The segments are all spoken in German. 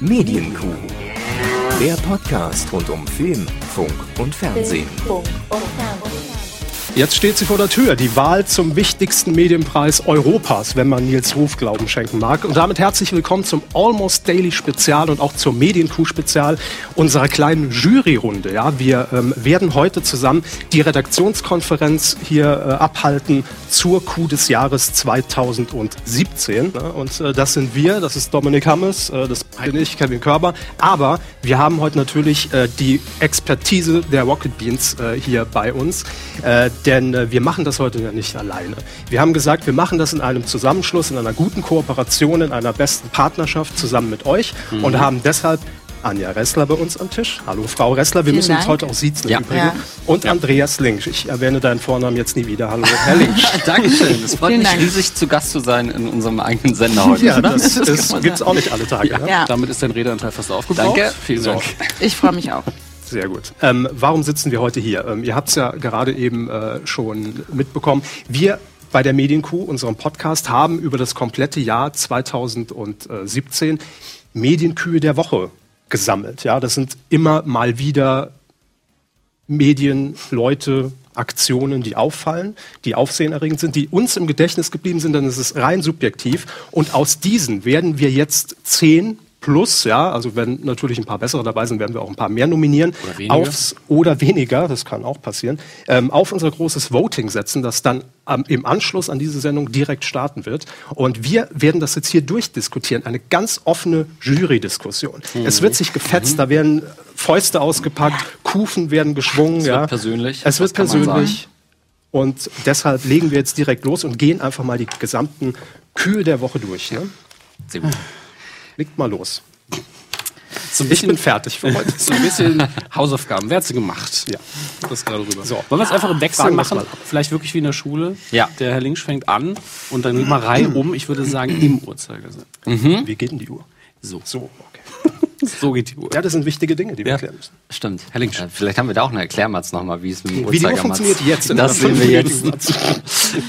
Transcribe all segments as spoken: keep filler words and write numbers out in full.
Medienkuh. Der Podcast rund um Film, Funk und Fernsehen. Jetzt steht sie vor der Tür, die Wahl zum wichtigsten Medienpreis Europas, wenn man Nils Ruf Glauben schenken mag. Und damit herzlich willkommen zum Almost Daily Spezial und auch zur Medienkuh Spezial unserer kleinen Juryrunde. Ja, wir ähm, werden heute zusammen die Redaktionskonferenz hier äh, abhalten zur Kuh des Jahres zweitausendsiebzehn. Ne? Und äh, das sind wir, das ist Dominik Hammes, äh, das bin ich, Kevin Körber. Aber wir haben heute natürlich äh, die Expertise der Rocket Beans äh, hier bei uns. Äh, Denn äh, wir machen das heute ja nicht alleine. Wir haben gesagt, wir machen das in einem Zusammenschluss, in einer guten Kooperation, in einer besten Partnerschaft zusammen mit euch mhm. und haben deshalb Anja Ressler bei uns am Tisch. Hallo Frau Ressler, wir Vielen müssen Dank. uns heute auch siezen ja. im Übrigen. Ja. Und ja. Andreas Lingsch, ich erwähne deinen Vornamen jetzt nie wieder. Hallo Herr Lingsch. Dankeschön, es freut Vielen mich Dank. riesig zu Gast zu sein in unserem eigenen Sender heute. Ja, oder? das, das gibt es auch nicht alle Tage. Ja. Ne? Ja. Damit ist dein Redeanteil fast aufgebraucht. Danke, vielen Dank. Ich freue mich auch. Sehr gut. Ähm, warum sitzen wir heute hier? Ähm, ihr habt es ja gerade eben äh, schon mitbekommen. Wir bei der Medienkuh, unserem Podcast, haben über das komplette Jahr zweitausendsiebzehn Medienkühe der Woche gesammelt. Ja, das sind immer mal wieder Medien, Leute, Aktionen, die auffallen, die aufsehenerregend sind, die uns im Gedächtnis geblieben sind, dann ist es rein subjektiv. Und aus diesen werden wir jetzt zehn plus, ja, also wenn natürlich ein paar bessere dabei sind, werden wir auch ein paar mehr nominieren. Oder weniger. Aufs, oder weniger, das kann auch passieren, ähm, auf unser großes Voting setzen, das dann ähm, im Anschluss an diese Sendung direkt starten wird. Und wir werden das jetzt hier durchdiskutieren, eine ganz offene Jury-Diskussion. Mhm. Es wird sich gefetzt, mhm. da werden Fäuste ausgepackt, Kufen werden geschwungen. Es ja. wird persönlich. Es wird das persönlich. Und deshalb legen wir jetzt direkt los und gehen einfach mal die gesamten Kühe der Woche durch. Ne? Sehr gut. Legt mal los. So ein bisschen, ich bin fertig für heute. So ein bisschen Hausaufgaben. Wer hat sie gemacht? Ja. Das gerade rüber. So. Wollen wir es einfach im Wechsel machen? Vielleicht wirklich wie in der Schule. Ja. Der Herr Lingsch fängt an und dann geht mal Reihe um. Ich würde sagen, im Uhrzeigersinn. Mhm. Wie geht denn die Uhr? So. So, okay. So geht die Uhr. Ja, das sind wichtige Dinge, die wir ja. klären müssen. Stimmt. Herr Lingsch. Ja, vielleicht haben wir da auch eine Erklärmatz nochmal, wie es mit dem Uhrzeigersatz funktioniert jetzt. Das sehen wir jetzt.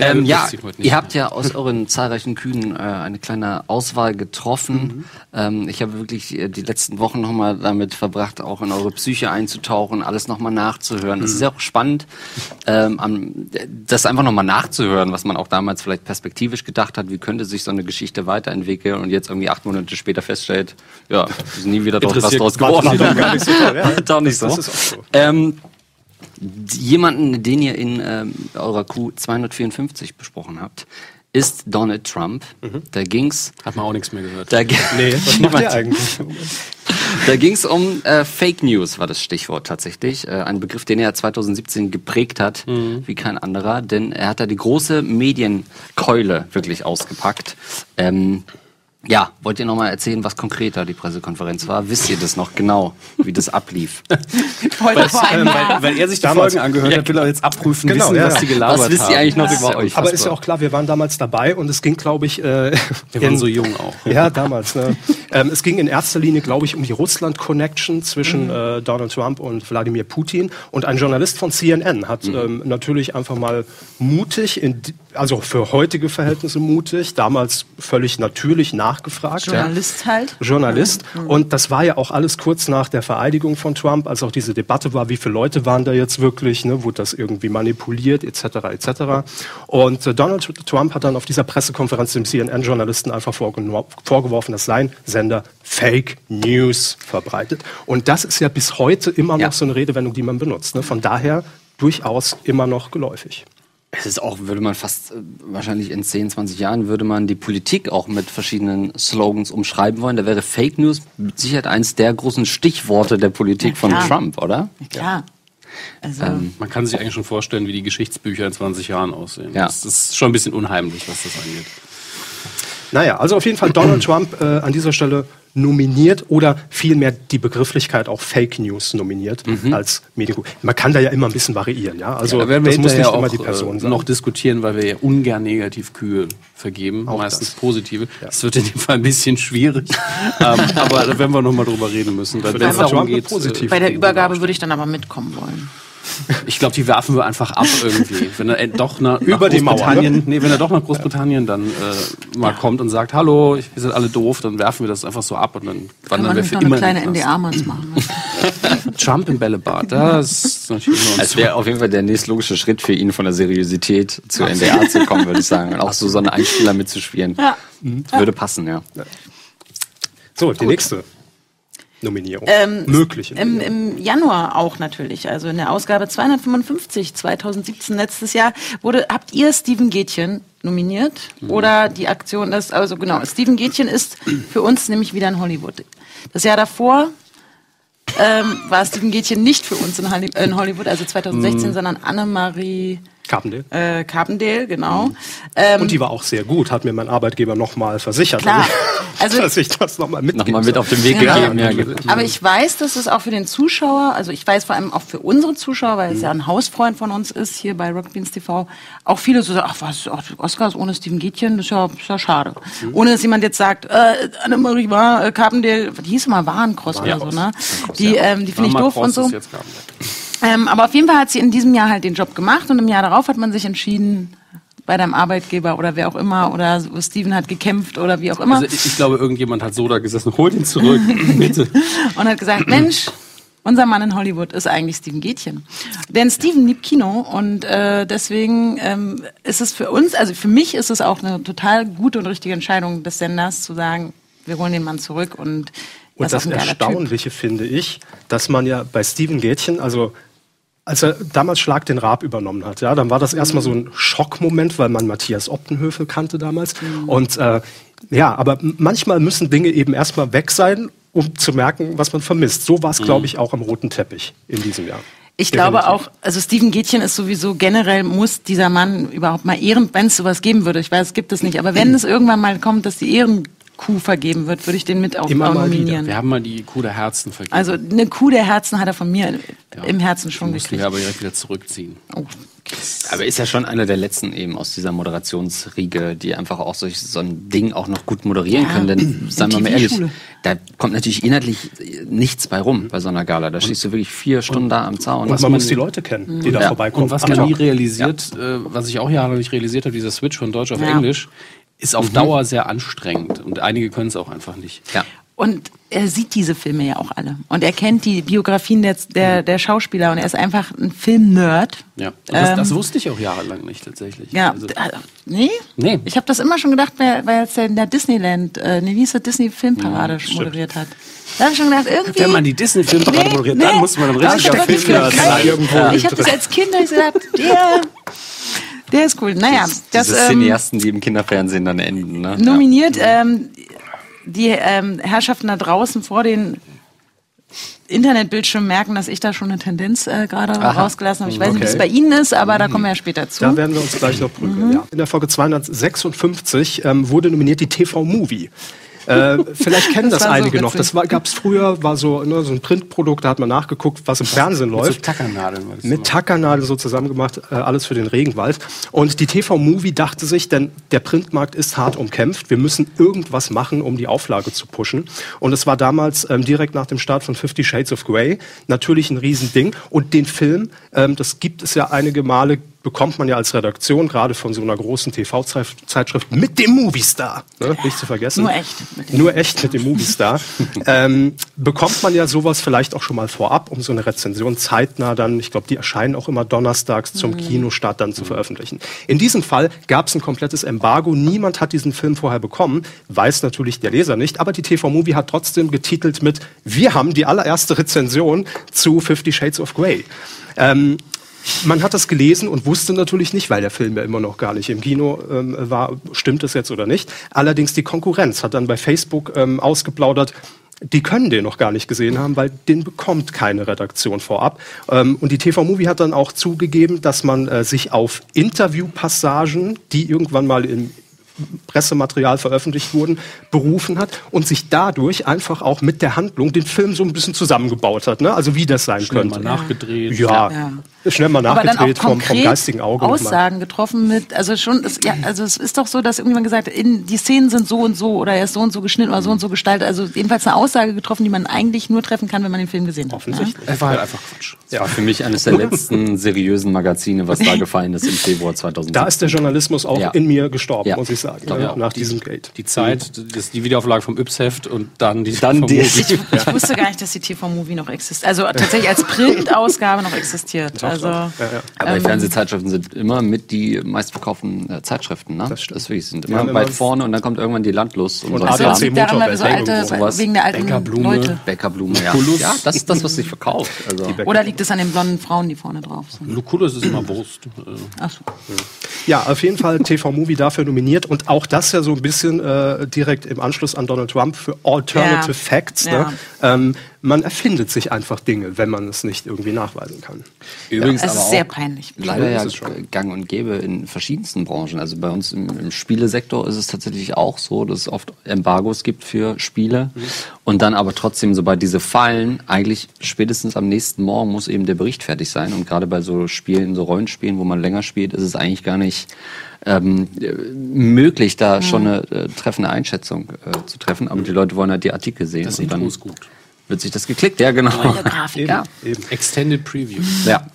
ähm, ja, ihr habt ja aus euren zahlreichen Kühen äh, eine kleine Auswahl getroffen. Mhm. Ähm, ich habe wirklich äh, die letzten Wochen nochmal damit verbracht, auch in eure Psyche einzutauchen, alles nochmal nachzuhören. Es mhm. ist ja auch spannend, ähm, am, das einfach nochmal nachzuhören, was man auch damals vielleicht perspektivisch gedacht hat, wie könnte sich so eine Geschichte weiterentwickeln und jetzt irgendwie acht Monate später feststellt, ja, wir sind nie wieder drauf, was draus geworden ist. Doch nicht so. Ja, nicht so. Ist auch so. Ähm, jemanden, den ihr in ähm, eurer Q zweihundertvierundfünfzig besprochen habt, ist Donald Trump. Mhm. Da ging's. Hat man auch nichts mehr gehört. Da, nee, was macht der eigentlich? Da ging's um äh, Fake News, war das Stichwort tatsächlich. Äh, ein Begriff, den er zweitausendsiebzehn geprägt hat, mhm. wie kein anderer. Denn er hat da die große Medienkeule wirklich ausgepackt. Ähm, Ja, wollt ihr noch mal erzählen, was konkret da die Pressekonferenz war? Wisst ihr das noch genau, wie das ablief? weil, äh, weil, weil er sich die Folgen angehört ja, hat, will er jetzt abprüfen, genau, wissen, ja, was ja. die gelabert haben. Was wisst ihr eigentlich noch ja. über euch? Aber ist ja auch klar, wir waren damals dabei und es ging, glaube ich... Äh, wir waren so jung auch. Ja, damals. Ne? ähm, es ging in erster Linie, glaube ich, um die Russland-Connection zwischen mhm. äh, Donald Trump und Wladimir Putin. Und ein Journalist von C N N hat mhm. ähm, natürlich einfach mal mutig, in, also für heutige Verhältnisse mutig, damals völlig natürlich nach gefragt. Journalist ja. halt. Journalist. Und das war ja auch alles kurz nach der Vereidigung von Trump, als auch diese Debatte war, wie viele Leute waren da jetzt wirklich, ne, wurde das irgendwie manipuliert, et cetera et cetera. Und äh, Donald Trump hat dann auf dieser Pressekonferenz dem C N N-Journalisten einfach vorge- vorgeworfen, dass sein Sender Fake News verbreitet. Und das ist ja bis heute immer ja. noch so eine Redewendung, die man benutzt. Ne? Von daher durchaus immer noch geläufig. Es ist auch, würde man fast, wahrscheinlich in zehn, zwanzig Jahren würde man die Politik auch mit verschiedenen Slogans umschreiben wollen. Da wäre Fake News mit Sicherheit eines der großen Stichworte der Politik von Trump, oder? Ja, klar. Also ähm, man kann sich eigentlich schon vorstellen, wie die Geschichtsbücher in zwanzig Jahren aussehen. Ja. Das ist schon ein bisschen unheimlich, was das angeht. Naja, also auf jeden Fall Donald Trump äh, an dieser Stelle nominiert oder vielmehr die Begrifflichkeit auch Fake News nominiert mhm. als Medienkuh. Man kann da ja immer ein bisschen variieren, ja. Also ja, das muss nicht immer die Person sein. Noch diskutieren, weil wir ja ungern Negativkühe vergeben, auch meistens das. positive. Ja. Das wird in dem Fall ein bisschen schwierig, ähm, aber wenn wir nochmal drüber reden müssen, dann wenn es darum geht, positiv. Bei der Übergabe würde ich dann aber mitkommen wollen. Ich glaube, die werfen wir einfach ab irgendwie. Wenn er doch nach, nach Über Großbritannien, die Mauer, nee, wenn er doch nach Großbritannien dann äh, mal ja. kommt und sagt, hallo, wir sind alle doof, dann werfen wir das einfach so ab und dann wandern wir für immer. Eine kleine N D A-Manns machen. Trump im Bällebad, das ist natürlich nur. Es wäre auf jeden Fall der nächstlogische Schritt für ihn, von der Seriosität zur N D A zu kommen, würde ich sagen. Und auch so so einen Einspieler mitzuspielen. Ja. Würde passen, ja. So, die Gut. nächste Nominierung. Ähm, Mögliche. Im, Im Januar auch natürlich, also in der Ausgabe zweihundertfünfundfünfzig zweitausendsiebzehn, letztes Jahr, wurde, habt ihr Steven Gätjen nominiert? Mhm. Oder die Aktion ist, also genau, Steven Gätjen ist für uns nämlich wieder in Hollywood. Das Jahr davor ähm, war Steven Gätjen nicht für uns in, Halli- äh, in Hollywood, also zweitausendsechzehn, mhm. sondern Anne-Marie Carpendale. Äh, Carpendale, genau. Mhm. Ähm, Und die war auch sehr gut, hat mir mein Arbeitgeber nochmal versichert. Klar. Also, dass ich das nochmal mitgeben noch mit auf den Weg ja. gegeben. Ja. Ja. Aber ich weiß, dass es auch für den Zuschauer, also ich weiß vor allem auch für unsere Zuschauer, weil es mhm. ja ein Hausfreund von uns ist, hier bei Rocket Beans T V, auch viele so sagen, ach was, Oscars ohne Steven Gätjen, das ist ja, ist ja schade. Mhm. Ohne, dass jemand jetzt sagt, äh, Anne-Marie war, äh, Carpendale, die hieß immer Warenkross oder so, ne? Die, ähm, die finde ich doof und so. Ähm, aber auf jeden Fall hat sie in diesem Jahr halt den Job gemacht und im Jahr darauf hat man sich entschieden, bei deinem Arbeitgeber oder wer auch immer oder Steven hat gekämpft oder wie auch immer. Also ich, ich glaube, irgendjemand hat so da gesessen, holt ihn zurück, bitte. Und hat gesagt, Mensch, unser Mann in Hollywood ist eigentlich Steven Gätjen. Denn Steven liebt Kino und äh, deswegen ähm, ist es für uns, also für mich ist es auch eine total gute und richtige Entscheidung des Senders zu sagen, wir holen den Mann zurück und Und das, das Erstaunliche finde ich, dass man ja bei Steven Gätjen, also als er damals Schlag den Raab übernommen hat, ja, dann war das erstmal so ein Schockmoment, weil man Matthias Optenhövel kannte damals. Mhm. Und äh, ja, aber manchmal müssen Dinge eben erstmal weg sein, um zu merken, was man vermisst. So war es, glaube ich, auch am roten Teppich in diesem Jahr. Ich Definitiv. glaube auch, also Steven Gätjen ist sowieso generell, muss dieser Mann überhaupt mal Ehren, wenn es sowas geben würde. Ich weiß, es gibt es nicht, aber wenn mhm. es irgendwann mal kommt, dass die Ehren Kuh vergeben wird, würde ich den mit auch, Immer auch nominieren. Mal wir haben mal die Kuh der Herzen vergeben. Also eine Kuh der Herzen hat er von mir ja. im Herzen schon gekriegt. Müssen wir aber direkt wieder zurückziehen. Oh. Aber ist ja schon einer der letzten eben aus dieser Moderationsriege, die einfach auch solch, so ein Ding auch noch gut moderieren ja. können. Denn, seien wir mal ehrlich, da kommt natürlich inhaltlich nichts bei rum bei so einer Gala. Da stehst du wirklich vier Stunden und, da am Zaun. Und man, man muss die Leute kennen, die ja. da vorbeikommen. Und was man nie realisiert, ja. was ich auch jahrelang nicht realisiert habe, dieser Switch von Deutsch auf ja. Englisch, ist auf mhm. Dauer sehr anstrengend und einige können es auch einfach nicht. Ja. Und er sieht diese Filme ja auch alle. Und er kennt die Biografien der, der, der Schauspieler und er ist einfach ein Film-Nerd. Ja, das, ähm, das wusste ich auch jahrelang nicht tatsächlich. Ja, also, nee? nee. Ich habe das immer schon gedacht, weil, weil jetzt in der Disneyland, äh, wie hieß das, Disney-Filmparade ja, moderiert hat. Da habe ich schon gedacht, irgendwie... Wenn man die Disney-Filmparade nee, moderiert, nee, dann muss man ein richtiger Film-Nerd sein. Irgendwo. Ich habe das als Kind da gesagt, ja... Yeah. Der ist cool. Naja, das, das, das sind die ersten, die im Kinderfernsehen dann enden. Ne? Nominiert ja. ähm, die ähm, Herrschaften da draußen vor den Internetbildschirmen merken, dass ich da schon eine Tendenz äh, gerade rausgelassen habe. Ich weiß okay. nicht, wie es bei Ihnen ist, aber mhm. da kommen wir ja später zu. Da werden wir uns gleich noch prügeln. Mhm. Ja. In der Folge zweihundertsechsundfünfzig ähm, wurde nominiert die T V-Movie. äh, vielleicht kennen das, das einige so noch. Das gab es früher, war so, ne, so ein Printprodukt, da hat man nachgeguckt, was im Fernsehen läuft. Mit so Tackernadeln. Mit Tackernadeln so zusammengemacht, äh, alles für den Regenwald. Und die T V-Movie dachte sich, denn der Printmarkt ist hart umkämpft, wir müssen irgendwas machen, um die Auflage zu pushen. Und es war damals ähm, direkt nach dem Start von Fifty Shades of Grey natürlich ein Riesending. Und den Film, ähm, das gibt es ja einige Male, bekommt man ja als Redaktion, gerade von so einer großen T V-Zeitschrift, mit dem Moviestar, ne? Nicht zu vergessen. Nur echt. Nur echt mit dem Moviestar. ähm, bekommt man ja sowas vielleicht auch schon mal vorab, um so eine Rezension zeitnah dann, ich glaube, die erscheinen auch immer donnerstags zum mhm. Kinostart dann zu mhm. veröffentlichen. In diesem Fall gab es ein komplettes Embargo. Niemand hat diesen Film vorher bekommen, weiß natürlich der Leser nicht, aber die T V-Movie hat trotzdem getitelt mit, wir haben die allererste Rezension zu Fifty Shades of Grey. Ähm, Man hat das gelesen und wusste natürlich nicht, weil der Film ja immer noch gar nicht im Kino ähm, war, stimmt das jetzt oder nicht. Allerdings die Konkurrenz hat dann bei Facebook ähm, ausgeplaudert, die können den noch gar nicht gesehen haben, weil den bekommt keine Redaktion vorab. Ähm, und die T V-Movie hat dann auch zugegeben, dass man äh, sich auf Interviewpassagen, die irgendwann mal im Pressematerial veröffentlicht wurden, berufen hat und sich dadurch einfach auch mit der Handlung den Film so ein bisschen zusammengebaut hat, ne? Also wie das sein Schnell könnte. Mal nachgedreht. Ja. ja. Schnell mal nachgedreht vom, vom geistigen Auge. Aussagen getroffen mit, also schon, es, ja, also es ist doch so, dass irgendjemand gesagt hat, in, die Szenen sind so und so oder er ist so und so geschnitten oder so und so gestaltet. Also jedenfalls eine Aussage getroffen, die man eigentlich nur treffen kann, wenn man den Film gesehen hat. Offensichtlich. Ja? Es war halt einfach Quatsch. Es ja. war für mich eines der letzten seriösen Magazine, was da gefallen ist im Februar zweitausendsechzehn. Da ist der Journalismus auch ja. in mir gestorben, ja. muss ich sagen, ja, ja. nach die, diesem Gate. Die Zeit, mhm. das, die Wiederauflage vom Yps-Heft und dann die T V-Movie. Ich, ich wusste gar nicht, dass die T V-Movie noch existiert. Also tatsächlich als Printausgabe noch existiert. Also, ja, ja. Aber ähm, die Fernsehzeitschriften sind immer mit die meistverkauften äh, Zeitschriften, ne? Das stimmt. Das wirklich sind immer ja, weit vorne und dann kommt irgendwann die Landlust. Und, und so das liegt daran, weil wir so alte, sowas. Wegen der alten Bäckerblume. Leute. Bäckerblume, ja. ja. Das ist das, was sich verkauft. Also. Oder liegt es an den blonden Frauen, die vorne drauf sind? Lucullus ist immer Wurst. Ach so. Ja, auf jeden Fall T V-Movie dafür nominiert und auch das ja so ein bisschen äh, direkt im Anschluss an Donald Trump für Alternative ja. Facts, ne? Ja. Ähm, man erfindet sich einfach Dinge, wenn man es nicht irgendwie nachweisen kann. Übrigens ja. aber es ist sehr peinlich. Leider ja gang und gäbe in verschiedensten Branchen. Also bei uns im, im Spielesektor ist es tatsächlich auch so, dass es oft Embargos gibt für Spiele. Mhm. Und dann aber trotzdem, sobald diese fallen, eigentlich spätestens am nächsten Morgen muss eben der Bericht fertig sein. Und gerade bei so Spielen, so Rollenspielen, wo man länger spielt, ist es eigentlich gar nicht ähm, möglich, da mhm. schon eine äh, treffende Einschätzung äh, zu treffen. Aber mhm. die Leute wollen halt die Artikel sehen. Das Intro ist gut. Wird sich das geklickt, ja genau. Neue Grafik, eben, ja. Eben. Extended Preview. Ja.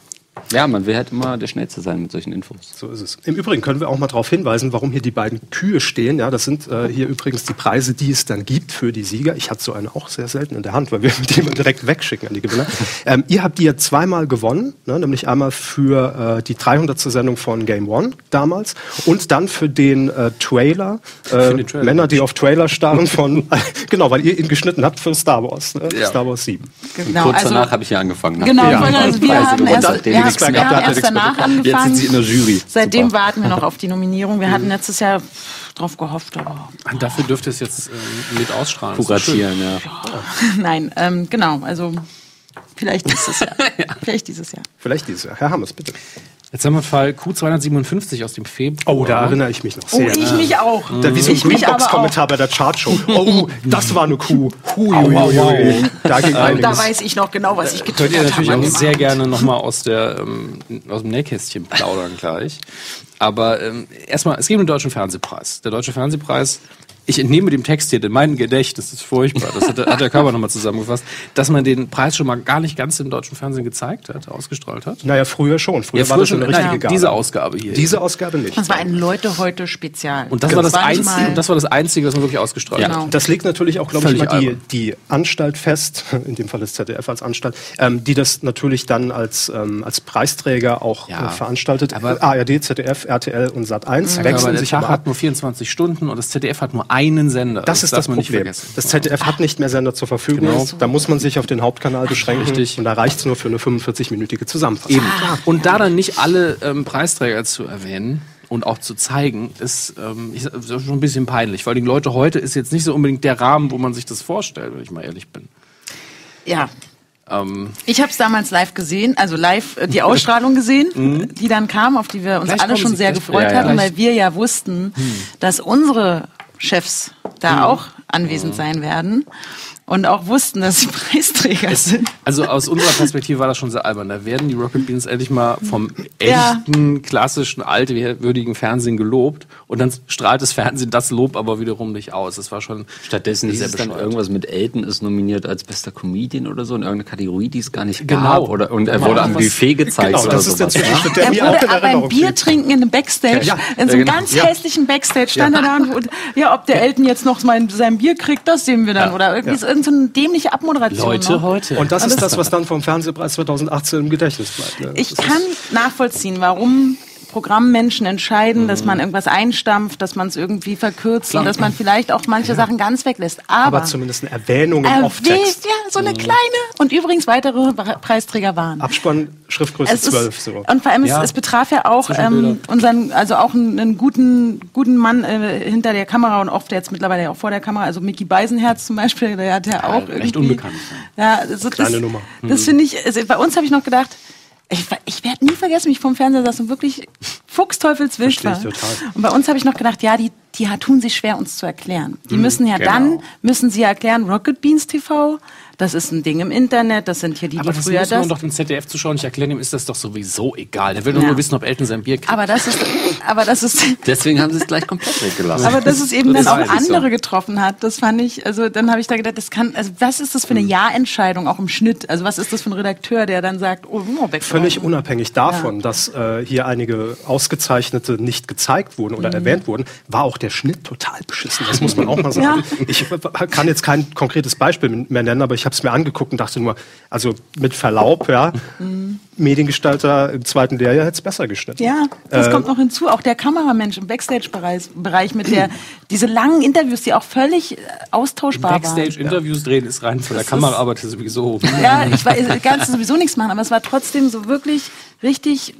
Ja, man will halt immer der Schnellste sein mit solchen Infos. So ist es. Im Übrigen können wir auch mal darauf hinweisen, warum hier die beiden Kühe stehen. Ja, das sind äh, hier übrigens die Preise, die es dann gibt für die Sieger. Ich hatte so eine auch sehr selten in der Hand, weil wir die immer direkt wegschicken an die Gewinner. Ähm, ihr habt die ja zweimal gewonnen, ne? Nämlich einmal für äh, die dreihundertste Sendung von Game One damals und dann für den äh, Trailer, äh, für den Trailer. Männer, die auf Trailer starren von, genau, weil ihr ihn geschnitten habt für Star Wars, ne? Ja. Star Wars sieben. Genau, kurz also, danach habe ich hier angefangen. Genau, ja. also wir Preise haben erst, ja, wir haben ja, erst danach angefangen. Jetzt sind sie in der Jury. Seitdem Super. warten wir noch auf die Nominierung. Wir hatten letztes Jahr drauf gehofft. Aber oh. Dafür dürfte es jetzt äh, mit ausstrahlen. Kuratieren, ja. Nein, ähm, genau. Also vielleicht dieses Jahr. ja. Vielleicht dieses Jahr. Vielleicht dieses Jahr. Herr Hammes, bitte. Jetzt haben wir Fall Q zweihundertsiebenundfünfzig aus dem Februar. Oh, da erinnere ich mich noch sehr. Oh, ich mich auch. Da, wie so ein Greenbox-Kommentar bei der Chartshow. Oh, das war eine Kuh. Hui, hui, hui, hui. Da ging einiges. Da weiß ich noch genau, was ich getötet habe. Könnt ihr natürlich auch sehr gerne nochmal aus, ähm, aus dem Nähkästchen plaudern gleich. Aber ähm, erstmal, es gibt einen Deutschen Fernsehpreis. Der Deutsche Fernsehpreis... Ich entnehme dem Text hier, in meinem Gedächtnis, das ist furchtbar, das hat, hat der Körper nochmal zusammengefasst, dass man den Preis schon mal gar nicht ganz im deutschen Fernsehen gezeigt hat, ausgestrahlt hat. Naja, früher schon. Früher, ja, früher war das schon eine richtige naja, Gabe. Diese Ausgabe hier. Diese Ausgabe nicht. Das war ein Leute heute Spezial. Und das, genau. war, das, das, war, einzige, und das war das Einzige, was man wirklich ausgestrahlt genau. hat. Das legt natürlich auch, glaube ich, mal die, die Anstalt fest, in dem Fall ist Z D F als Anstalt, ähm, die das natürlich dann als, ähm, als Preisträger auch ja. äh, veranstaltet. Aber A R D, Z D F, R T L und Sat eins ja, wechseln sich ab. Der Tag hat nur vierundzwanzig Stunden und das Z D F hat nur einen Sender. Das, das ist das man Problem. Nicht das Z D F hat nicht mehr Sender zur Verfügung. Genau. Da muss man sich auf den Hauptkanal beschränken. Richtig. Und da reicht es nur für eine fünfundvierzigminütige Zusammenfassung. Eben. Ah, und da dann nicht alle ähm, Preisträger zu erwähnen und auch zu zeigen, ist, ähm, ist schon ein bisschen peinlich. Vor allem Leute heute ist jetzt nicht so unbedingt der Rahmen, wo man sich das vorstellt, wenn ich mal ehrlich bin. Ja. Ich habe es damals live gesehen, also live äh, die Ausstrahlung gesehen, mhm. die dann kam, auf die wir uns gleich alle schon sehr gefreut ja, ja, hatten, weil wir ja wussten, hm. dass unsere Chefs da mhm. auch anwesend mhm. sein werden und auch wussten, dass sie Preisträger es, sind. Also aus unserer Perspektive war das schon sehr albern. Da werden die Rocket Beans endlich mal vom ja. echten, klassischen, altwürdigen Fernsehen gelobt und dann strahlt das Fernsehen das Lob aber wiederum nicht aus. Das war schon stattdessen ist es dann irgendwas mit Elton ist nominiert als bester Comedian oder so in irgendeiner Kategorie, die es gar nicht genau. gab oder er wurde am Buffet gezeigt genau, oder so. Er wurde aber ein Bier trinken in einem Backstage, ja, ja. in so einem ja, genau. ganz ja. hässlichen Backstage stand ja. er da und ja, ob der Elton jetzt noch mein, sein Bier kriegt, das sehen wir dann ja. oder irgendwie ja. so eine dämliche Abmoderation. Leute noch. Heute. Und das ist das, was dann vom Fernsehpreis zweitausendachtzehn im Gedächtnis bleibt. Ne? Ich kann nachvollziehen, warum Programmmenschen entscheiden, mhm. dass man irgendwas einstampft, dass man es irgendwie verkürzt Klar. und dass man vielleicht auch manche ja. Sachen ganz weglässt. Aber, Aber zumindest eine Erwähnung im Off-Text. Ja, so eine mhm. kleine. Und übrigens weitere Preisträger waren. Abspann, Schriftgröße es zwölf. Ist, so. Und vor allem, ja. es, es betraf ja auch ähm, unseren, also auch einen guten, guten Mann äh, hinter der Kamera und oft jetzt mittlerweile auch vor der Kamera, also Micky Beisenherz zum Beispiel, der hat ja auch ja, recht irgendwie... unbekannt. Ja, also kleine das, Nummer. Das mhm. finde ich, also bei uns habe ich noch gedacht, Ich, ich werde nie vergessen, wie ich vorm Fernseher saß und wirklich Fuchsteufelswild war. Und bei uns habe ich noch gedacht, ja, die, die tun sich schwer, uns zu erklären. Die mhm, müssen ja genau. dann, müssen sie erklären, Rocket Beans T V, das ist ein Ding im Internet, das sind hier die, aber die früher das... Aber das muss man doch dem Z D F-Zuschauer nicht erklären, dem ist das doch sowieso egal. Der will doch ja. nur wissen, ob Elton sein Bier kriegt. Aber das ist... Aber das ist deswegen haben sie es gleich komplett weggelassen. Aber dass es eben das dann auch andere so. getroffen hat, das fand ich... Also dann habe ich da gedacht, das kann... Also was ist das für eine Ja-Entscheidung, auch im Schnitt? Also was ist das für ein Redakteur, der dann sagt... Oh, Beck, völlig oh. unabhängig davon, ja. dass äh, hier einige Ausgezeichnete nicht gezeigt wurden oder mhm. erwähnt wurden, war auch der Schnitt total beschissen. Das muss man auch mal sagen. Ja. Ich kann jetzt kein konkretes Beispiel mehr nennen, aber ich Ich habe es mir angeguckt und dachte nur, also mit Verlaub, ja, mhm. Mediengestalter im zweiten Lehrjahr hätte es besser geschnitten. Ja, das äh, kommt noch hinzu. Auch der Kameramensch im Backstage-Bereich mit der, diese langen Interviews, die auch völlig austauschbar Backstage waren. Backstage-Interviews ja. drehen ist rein, von der Kamera arbeitet sowieso. Ja, ich kann sowieso nichts machen, aber es war trotzdem so wirklich richtig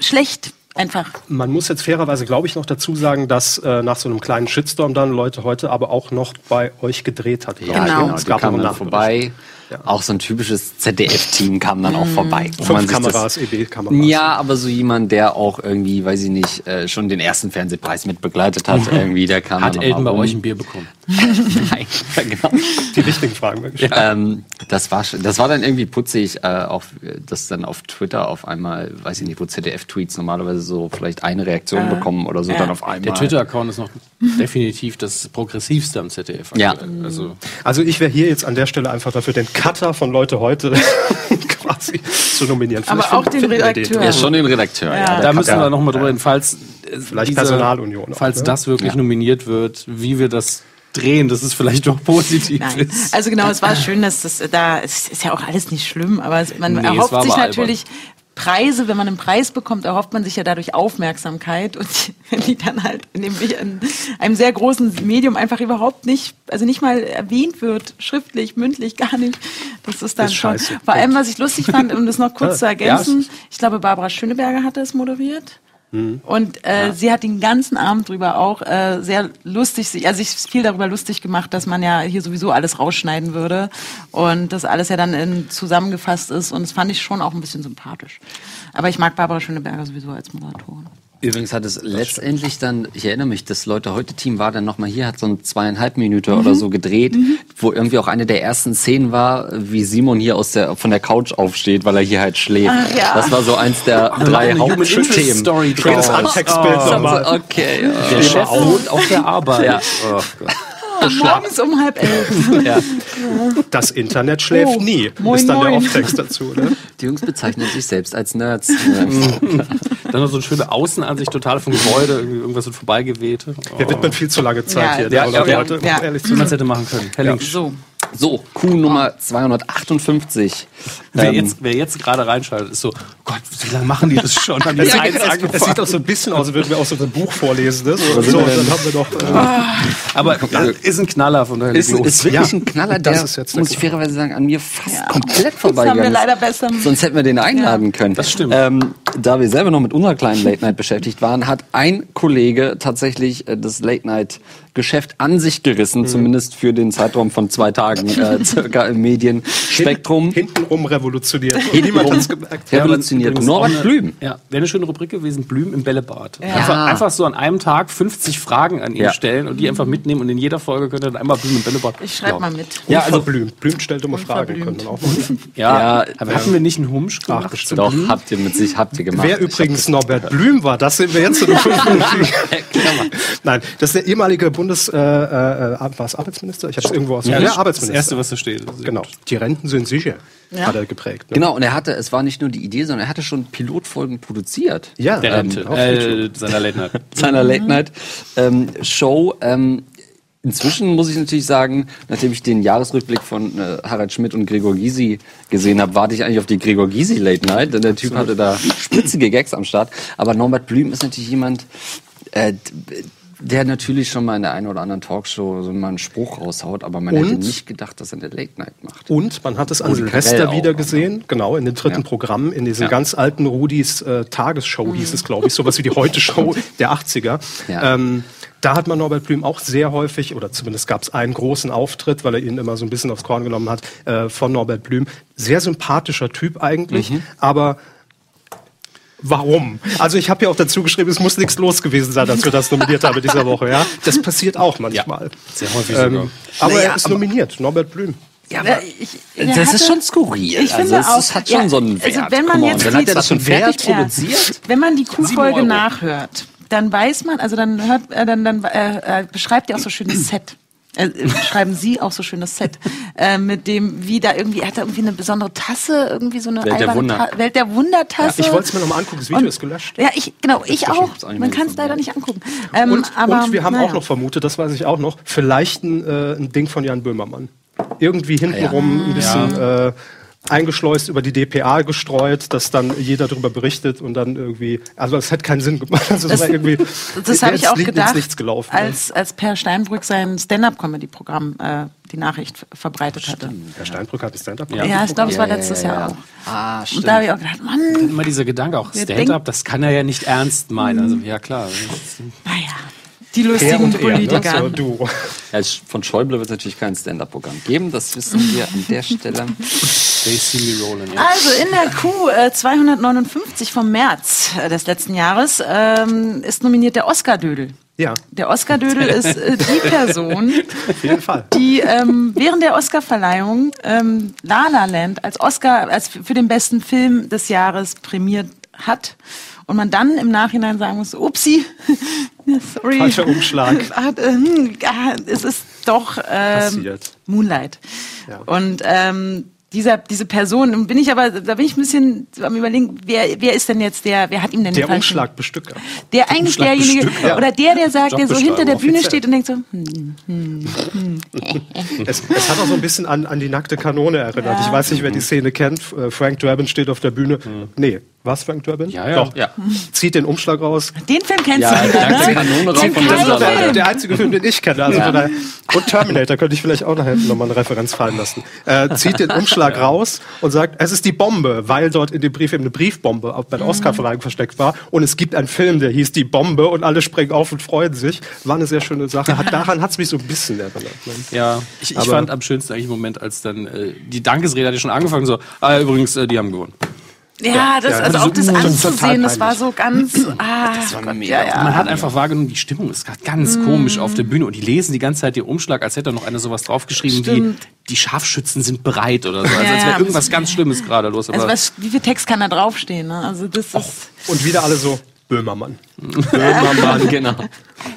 schlecht. Einfach. Man muss jetzt fairerweise, glaube ich, noch dazu sagen, dass äh, nach so einem kleinen Shitstorm dann Leute heute aber auch noch bei euch gedreht hat. Ja, genau. genau. Es gab noch vorbei. Ja. Auch so ein typisches Z D F-Team kam dann auch vorbei. Fünf Kameras, E B-Kameras. Ja, aber so jemand, der auch irgendwie, weiß ich nicht, äh, schon den ersten Fernsehpreis mitbegleitet hat. irgendwie, der kam hat Elton bei euch ein Bier bekommen? Nein, genau. Die wichtigen Fragen. Ja. Ähm, das, war, das war dann irgendwie putzig, äh, auf, dass dann auf Twitter auf einmal, weiß ich nicht, wo Z D F-Tweets normalerweise so vielleicht eine Reaktion äh, bekommen oder so, äh. dann auf einmal. Der Twitter-Account ist noch definitiv das progressivste am Z D F. Ja. Also, also ich wäre hier jetzt an der Stelle einfach dafür, den Cutter von Leute heute quasi zu nominieren. Vielleicht aber auch den Redakteur. Ja, schon den Redakteur. Ja. Ja, da müssen wir nochmal drüber reden, falls vielleicht diese, Personalunion. Auch, falls ne? das wirklich ja. nominiert wird, wie wir das drehen, dass es vielleicht doch positiv Nein. ist. Also genau, es war schön, dass das da, es ist ja auch alles nicht schlimm, aber man nee, erhofft sich natürlich albern. Preise, wenn man einen Preis bekommt, erhofft man sich ja dadurch Aufmerksamkeit und wenn die dann halt in, dem, in einem sehr großen Medium einfach überhaupt nicht, also nicht mal erwähnt wird, schriftlich, mündlich, gar nicht, das ist dann ist schon. Scheiße. Vor allem, was ich lustig fand, um das noch kurz zu ergänzen, ja. ich glaube, Barbara Schöneberger hatte es moderiert. Mhm. Und äh, ja. sie hat den ganzen Abend drüber auch äh, sehr lustig, also ich viel darüber lustig gemacht, dass man ja hier sowieso alles rausschneiden würde und dass alles ja dann in, zusammengefasst ist und das fand ich schon auch ein bisschen sympathisch. Aber ich mag Barbara Schöneberger sowieso als Moderatorin. Übrigens hat es letztendlich dann, ich erinnere mich, das Leute-Heute-Team war dann nochmal hier, hat so ein zweieinhalb Minuten mhm. oder so gedreht, mhm. wo irgendwie auch eine der ersten Szenen war, wie Simon hier aus der, von der Couch aufsteht, weil er hier halt schläft. Ach, ja. Das war so eins der oh, drei Hauptthemen. Das Antextbild oh. nochmal. So, okay. Ja. Der, der Chef wohnt auf der Arbeit. Ja. Oh Gott. Morgens um halb elf. Ja. Das Internet schläft oh, nie. Moin, ist dann moin. Der Off-Text dazu, ne? Die Jungs bezeichnen sich selbst als Nerds. Dann noch so eine schöne Außenansicht, total vom Gebäude, irgendwas wird vorbeigeweht. Oh. Ja, wird man viel zu lange Zeit ja, hier. Ja, ja, Leute, ja. ehrlich zu, man es hätte machen können. Ja. So. So, Kuh Nummer zweihundertachtundfünfzig. Wer ähm, jetzt, wer jetzt gerade reinschaltet, ist so, Gott, wie lange machen die das schon? Haben die ja, eins das, das sieht auch so ein bisschen aus, als würden wir auch so ein Buch vorlesen. Ne? So, so, dann haben wir doch, äh, ah, aber das ist ein Knaller von der Ist, ist wirklich ja. ein Knaller, der, das ist jetzt der muss ich fairerweise sagen, an mir fast ja. komplett vorbeigegangen ist. Sonst hätten wir den einladen ja. können. Das stimmt. Ähm, da wir selber noch mit unserer kleinen Late Night beschäftigt waren, hat ein Kollege tatsächlich das Late Night Geschäft an sich gerissen, mhm. zumindest für den Zeitraum von zwei Tagen äh, circa im Medienspektrum. Hintenrum revolutioniert. Hintenrum gemerkt. Revolutioniert. Norbert Blüm. Ja, wäre eine schöne Rubrik gewesen, Blüm im Bällebad. Ja. Einfach, einfach so an einem Tag fünfzig Fragen an ihn ja. stellen und die einfach mitnehmen und in jeder Folge könnt ihr dann einmal Blüm im Bällebad. Ich schreibe ja. mal mit. Ja, also Blüm. Blüm stellt immer Fragen. Können auch ja, ja, aber hatten wir nicht einen Humsch gemacht? Doch, habt ihr mit sich, habt ihr gemacht. Wer übrigens Norbert Blüm war, das sind wir jetzt in den fünf Minuten. Nein, das ist der ehemalige Bund Bundes, äh, äh, war es Arbeitsminister? Ich hatte es irgendwo aus. Ja, ja, Arbeitsminister. Das Erste, was da steht. Genau. Die Renten sind sicher, ja. hat er geprägt. Ne? Genau, und er hatte, es war nicht nur die Idee, sondern er hatte schon Pilotfolgen produziert. Ja, der Rente. Ähm, äh, seiner Late Night. seiner Late Night ähm, Show. Ähm, Inzwischen muss ich natürlich sagen, nachdem ich den Jahresrückblick von äh, Harald Schmidt und Gregor Gysi gesehen habe, warte ich eigentlich auf die Gregor Gysi Late Night, denn der Typ hatte da spritzige Gags am Start. Aber Norbert Blüm ist natürlich jemand, äh, der natürlich schon mal in der einen oder anderen Talkshow so mal einen Spruch raushaut, aber man und, hätte nicht gedacht, dass er eine Late Night macht. Und man hat es an Silvester wieder gesehen, genau, in den dritten ja. Programmen, in diesen ja. ganz alten Rudis äh, Tagesshow mhm. hieß es, glaube ich, sowas wie die Heute-Show der achtziger. Ja. Ähm, da hat man Norbert Blüm auch sehr häufig, oder zumindest gab es einen großen Auftritt, weil er ihn immer so ein bisschen aufs Korn genommen hat, äh, von Norbert Blüm. Sehr sympathischer Typ eigentlich, mhm. aber... warum? Also ich habe ja auch dazu geschrieben, es muss nichts los gewesen sein, als wir das nominiert haben in dieser Woche. Ja? Das passiert auch manchmal. Ja, sehr häufig ähm, sogar. Aber naja, er ist aber nominiert, Norbert Blüm. Ja, aber ich, das hatte, ist schon skurril. Ich finde also, auch, es hat schon ja, so einen Wert. Also wenn man jetzt on, wenn hat er das schon fertig produziert? Wenn man die Kuhfolge nachhört, dann weiß man, also dann hört, dann, dann äh, äh, beschreibt er auch so schön das Set. Äh, schreiben Sie auch so schön das Set äh, mit dem, wie da irgendwie, er hat da irgendwie eine besondere Tasse, irgendwie so eine Welt der Wunder. Ta- Welt der Wundertasse. Ja, ich wollte es mir nochmal angucken, das Video und, ist gelöscht. Ja, ich, genau, das ich auch. Man kann es leider nicht angucken. Ähm, und, aber, und wir haben naja. auch noch vermutet, das weiß ich auch noch, vielleicht ein, äh, ein Ding von Jan Böhmermann. Irgendwie hintenrum ja, ja. ein bisschen ja. äh, eingeschleust, über die D P A gestreut, dass dann jeder darüber berichtet und dann irgendwie, also es hat keinen Sinn gemacht. Also das irgendwie, das habe ich auch gedacht, nichts gelaufen, als, als Per Steinbrück sein Stand-Up-Comedy-Programm äh, die Nachricht verbreitet stimmt. hatte. Per Steinbrück hat ein Stand-Up-Comedy-Programm. Ja, ich glaube, es war letztes ja, ja, ja. Jahr auch. Ah, stimmt. Und da habe ich auch gedacht, Mann. Ich hatte immer dieser Gedanke auch, Stand-Up, das kann er ja nicht ernst meinen. Also ja, klar. Naja. Die lustigen Politiker. Ne? So, ja, von Schäuble wird es natürlich kein Stand-Up-Programm geben, das wissen wir an der Stelle. Rolling, ja. Also in der Q äh, zweihundertneunundfünfzig vom März äh, des letzten Jahres ähm, ist nominiert der Oscar-Dödel. Ja. Der Oscar-Dödel ist äh, die Person, die ähm, während der Oscar-Verleihung ähm, La La Land als Oscar, als f- für den besten Film des Jahres prämiert hat. Und man dann im Nachhinein sagen muss, upsi, sorry. Falscher Umschlag. Es ist doch ähm, Moonlight. Ja. Und ähm, dieser, diese Person, bin ich aber, da bin ich ein bisschen am Überlegen, wer, wer ist denn jetzt der, wer hat ihm denn der den falschen? Der Umschlagbestücker. Der eigentlich derjenige, ja. oder der, der sagt, der so hinter der Bühne steht und denkt so, hm, hm, hm. Es, es hat auch so ein bisschen an, an die nackte Kanone erinnert. Ja. Ich weiß nicht, wer die Szene kennt. Frank Drebin steht auf der Bühne. Hm. Nee. Was, Frank Drebin? Ja, ja. Doch. Ja. Zieht den Umschlag raus. Den Film kennst ja, du wieder, ne? Kanone raus von Film. Der, der einzige Film, den ich kenne. Also ja. der, und Terminator könnte ich vielleicht auch nachher nochmal eine Referenz fallen lassen. Äh, zieht den Umschlag ja. raus und sagt, es ist die Bombe, weil dort in dem Brief eben eine Briefbombe bei der Oscarverleihung mhm. versteckt war. Und es gibt einen Film, der hieß Die Bombe und alle springen auf und freuen sich. War eine sehr schöne Sache. Hat, daran hat es mich so ein bisschen erinnert. Ja, ich, ich fand am schönsten eigentlich den Moment, als dann äh, die Dankesrede hat ja schon angefangen, so, ah, übrigens, äh, die haben gewonnen. Ja, das, ja, also auch das anzusehen, das war so ganz... Ah, das war mega. Ja, ja. Man hat einfach wahrgenommen, die Stimmung ist gerade ganz mm. komisch auf der Bühne und die lesen die ganze Zeit den Umschlag, als hätte da noch einer sowas draufgeschrieben Stimmt. wie, die Scharfschützen sind bereit oder so. Also ja, als wäre irgendwas ganz Schlimmes gerade los. Aber also was, wie viel Text kann da draufstehen? Ne? Also das ist oh. Und wieder alle so, Böhmermann. Böhmermann, genau.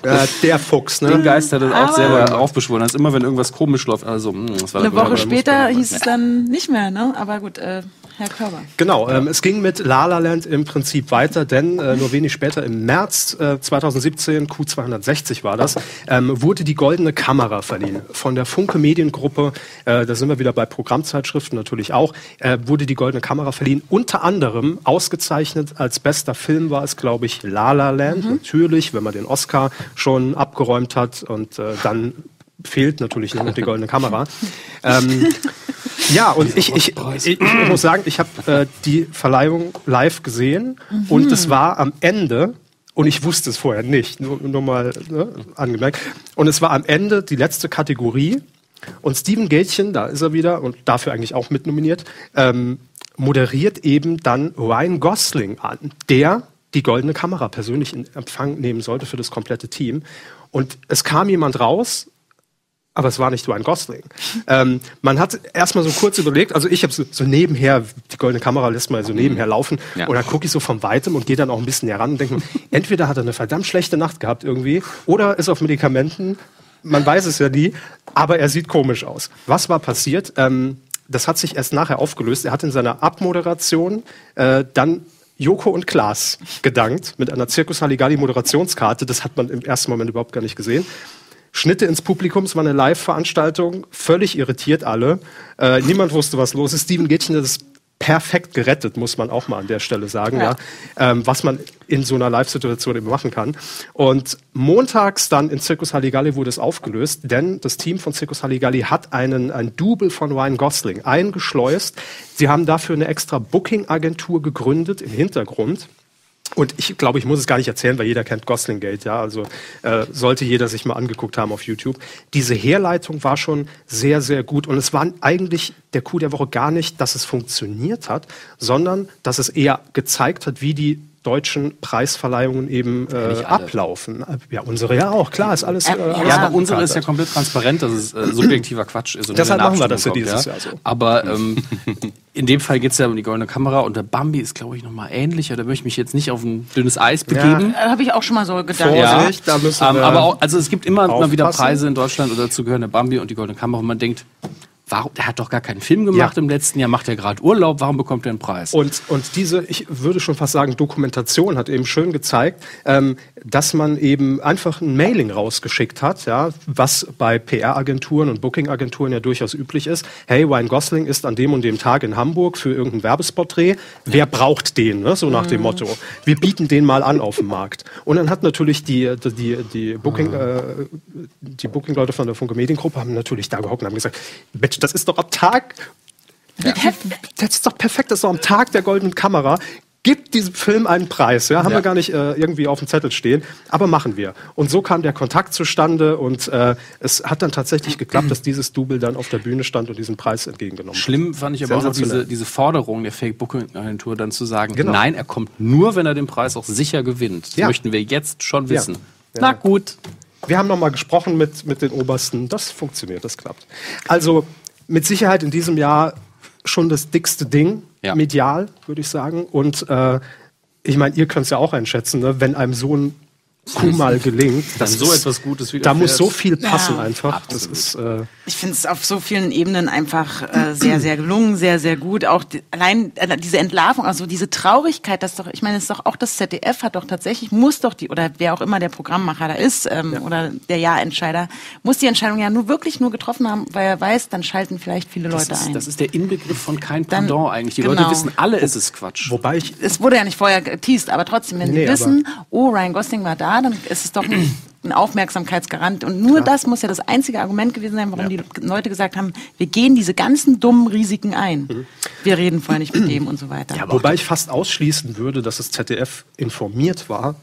Äh, der Fuchs, ne? Den Geist hat er auch selber aufbeschworen. Also immer, wenn irgendwas komisch läuft, also... Mh, das war eine Woche später hieß es dann nicht mehr, ne? Aber gut, äh... Herr Körber. Genau, ähm, es ging mit La La Land im Prinzip weiter, denn äh, nur wenig später, im März äh, zweitausendsiebzehn, Q zweihundertsechzig war das, ähm, wurde die Goldene Kamera verliehen. Von der Funke Mediengruppe, äh, da sind wir wieder bei Programmzeitschriften natürlich auch, äh, wurde die Goldene Kamera verliehen. Unter anderem ausgezeichnet als bester Film war es, glaube ich, La La Land. Mhm. Natürlich, wenn man den Oscar schon abgeräumt hat und äh, dann fehlt natürlich nur noch die Goldene Kamera. ähm, Ja, und ich, ich, ich, ich muss sagen, ich habe äh, die Verleihung live gesehen mhm. und es war am Ende, und ich wusste es vorher nicht, nur, nur mal ne, angemerkt, und es war am Ende die letzte Kategorie und Steven Gätjen, da ist er wieder und dafür eigentlich auch mitnominiert, ähm, moderiert eben dann Ryan Gosling an, der die Goldene Kamera persönlich in Empfang nehmen sollte für das komplette Team. Und es kam jemand raus, aber es war nicht Ryan Gosling. Ähm, man hat erstmal so kurz überlegt, also ich habe so, so nebenher, die Goldene Kamera lässt mal so nebenher laufen ja. und dann gucke ich so von Weitem und gehe dann auch ein bisschen heran und denke mir, entweder hat er eine verdammt schlechte Nacht gehabt irgendwie oder ist auf Medikamenten, man weiß es ja nie, aber er sieht komisch aus. Was war passiert? Ähm, das hat sich erst nachher aufgelöst. Er hat in seiner Abmoderation äh, dann Joko und Klaas gedankt mit einer Circus HalliGalli Moderationskarte. Das hat man im ersten Moment überhaupt gar nicht gesehen. Schnitte ins Publikum, es war eine Live-Veranstaltung, völlig irritiert alle. Äh, niemand wusste, was los ist. Steven Gätjen hat es perfekt gerettet, muss man auch mal an der Stelle sagen, ja. Ja. Ähm, was man in so einer Live-Situation eben machen kann. Und montags dann in Circus HalliGalli wurde es aufgelöst, denn das Team von Circus HalliGalli hat einen, ein Double von Ryan Gosling eingeschleust. Sie haben dafür eine extra Booking-Agentur gegründet im Hintergrund. Und ich glaube, ich muss es gar nicht erzählen, weil jeder kennt Goslingate, ja, also äh, sollte jeder sich mal angeguckt haben auf YouTube. Diese Herleitung war schon sehr, sehr gut und es war eigentlich der Coup der Woche gar nicht, dass es funktioniert hat, sondern dass es eher gezeigt hat, wie die deutschen Preisverleihungen eben äh, ablaufen. Ja, unsere ja auch, klar, ist alles... Äh, ja, alles aber unsere ist ja komplett transparent, dass es äh, subjektiver Quatsch ist. Und deshalb machen wir das ja dieses Jahr so. Aber ähm, in dem Fall geht es ja um die Goldene Kamera und der Bambi ist, glaube ich, nochmal ähnlicher. Da möchte ich mich jetzt nicht auf ein dünnes Eis begeben. Ja. Habe ich auch schon mal so gedacht. Vorsicht, ja. Da müssen wir ähm, aber auch, also es gibt immer mal wieder Preise in Deutschland, oder dazu gehören der Bambi und die Goldene Kamera, und man denkt... Warum, der hat doch gar keinen Film gemacht ja. im letzten Jahr, macht er gerade Urlaub, warum bekommt er einen Preis? Und, und diese, ich würde schon fast sagen, Dokumentation hat eben schön gezeigt, ähm, dass man eben einfach ein Mailing rausgeschickt hat, ja, was bei P R-Agenturen und Booking-Agenturen ja durchaus üblich ist. Hey, Ryan Gosling ist an dem und dem Tag in Hamburg für irgendein Werbespotdreh. Wer braucht den? Ne? So nach dem Motto. Wir bieten den mal an auf dem Markt. Und dann hat natürlich die, die, die, Booking, äh, die Booking-Leute von der Funke Mediengruppe haben natürlich da gehockt und haben gesagt, bitte, das ist doch am Tag, ja. das ist doch perfekt, das ist doch am Tag der Goldenen Kamera. Gibt diesem Film einen Preis, ja? Haben ja. wir gar nicht äh, irgendwie auf dem Zettel stehen, aber machen wir. Und so kam der Kontakt zustande und äh, es hat dann tatsächlich geklappt, dass dieses Double dann auf der Bühne stand und diesen Preis entgegengenommen hat. Schlimm fand ich aber auch noch diese, diese Forderung der Fake-Booking-Agentur dann zu sagen, genau. nein, er kommt nur, wenn er den Preis auch sicher gewinnt. Das ja. möchten wir jetzt schon wissen. Ja. Ja. Na gut. Wir haben noch mal gesprochen mit, mit den Obersten, das funktioniert, das klappt. Also mit Sicherheit in diesem Jahr schon das dickste Ding, ja. medial, würde ich sagen. Und äh, ich meine, ihr könnt es ja auch einschätzen, ne? Wenn einem so ein Kumal gelingt, das so ist, etwas Gutes wieder da muss so viel passen ja. einfach. Das ist, äh ich finde es auf so vielen Ebenen einfach äh, sehr, sehr gelungen, sehr, sehr gut. Auch die, allein äh, diese Entlarvung, also diese Traurigkeit, dass doch, ich meine, es ist doch auch das Z D F hat doch tatsächlich, muss doch die, oder wer auch immer der Programmmacher da ist, ähm, ja. oder der Ja-Entscheider, muss die Entscheidung ja nur wirklich nur getroffen haben, weil er weiß, dann schalten vielleicht viele das Leute ist, ein. Das ist der Inbegriff von kein Pardon dann, eigentlich. Die genau. Leute wissen alle, es ist Quatsch. Wobei ich es wurde ja nicht vorher geteased, aber trotzdem, wenn nee, sie wissen, oh, Ryan Gosling war da, dann ist es doch ein, ein Aufmerksamkeitsgarant. Und nur Klar. das muss ja das einzige Argument gewesen sein, warum ja. die Leute gesagt haben, wir gehen diese ganzen dummen Risiken ein. Mhm. Wir reden vorher nicht mit dem und so weiter. Ja, wobei ich fast ausschließen würde, dass das Z D F informiert war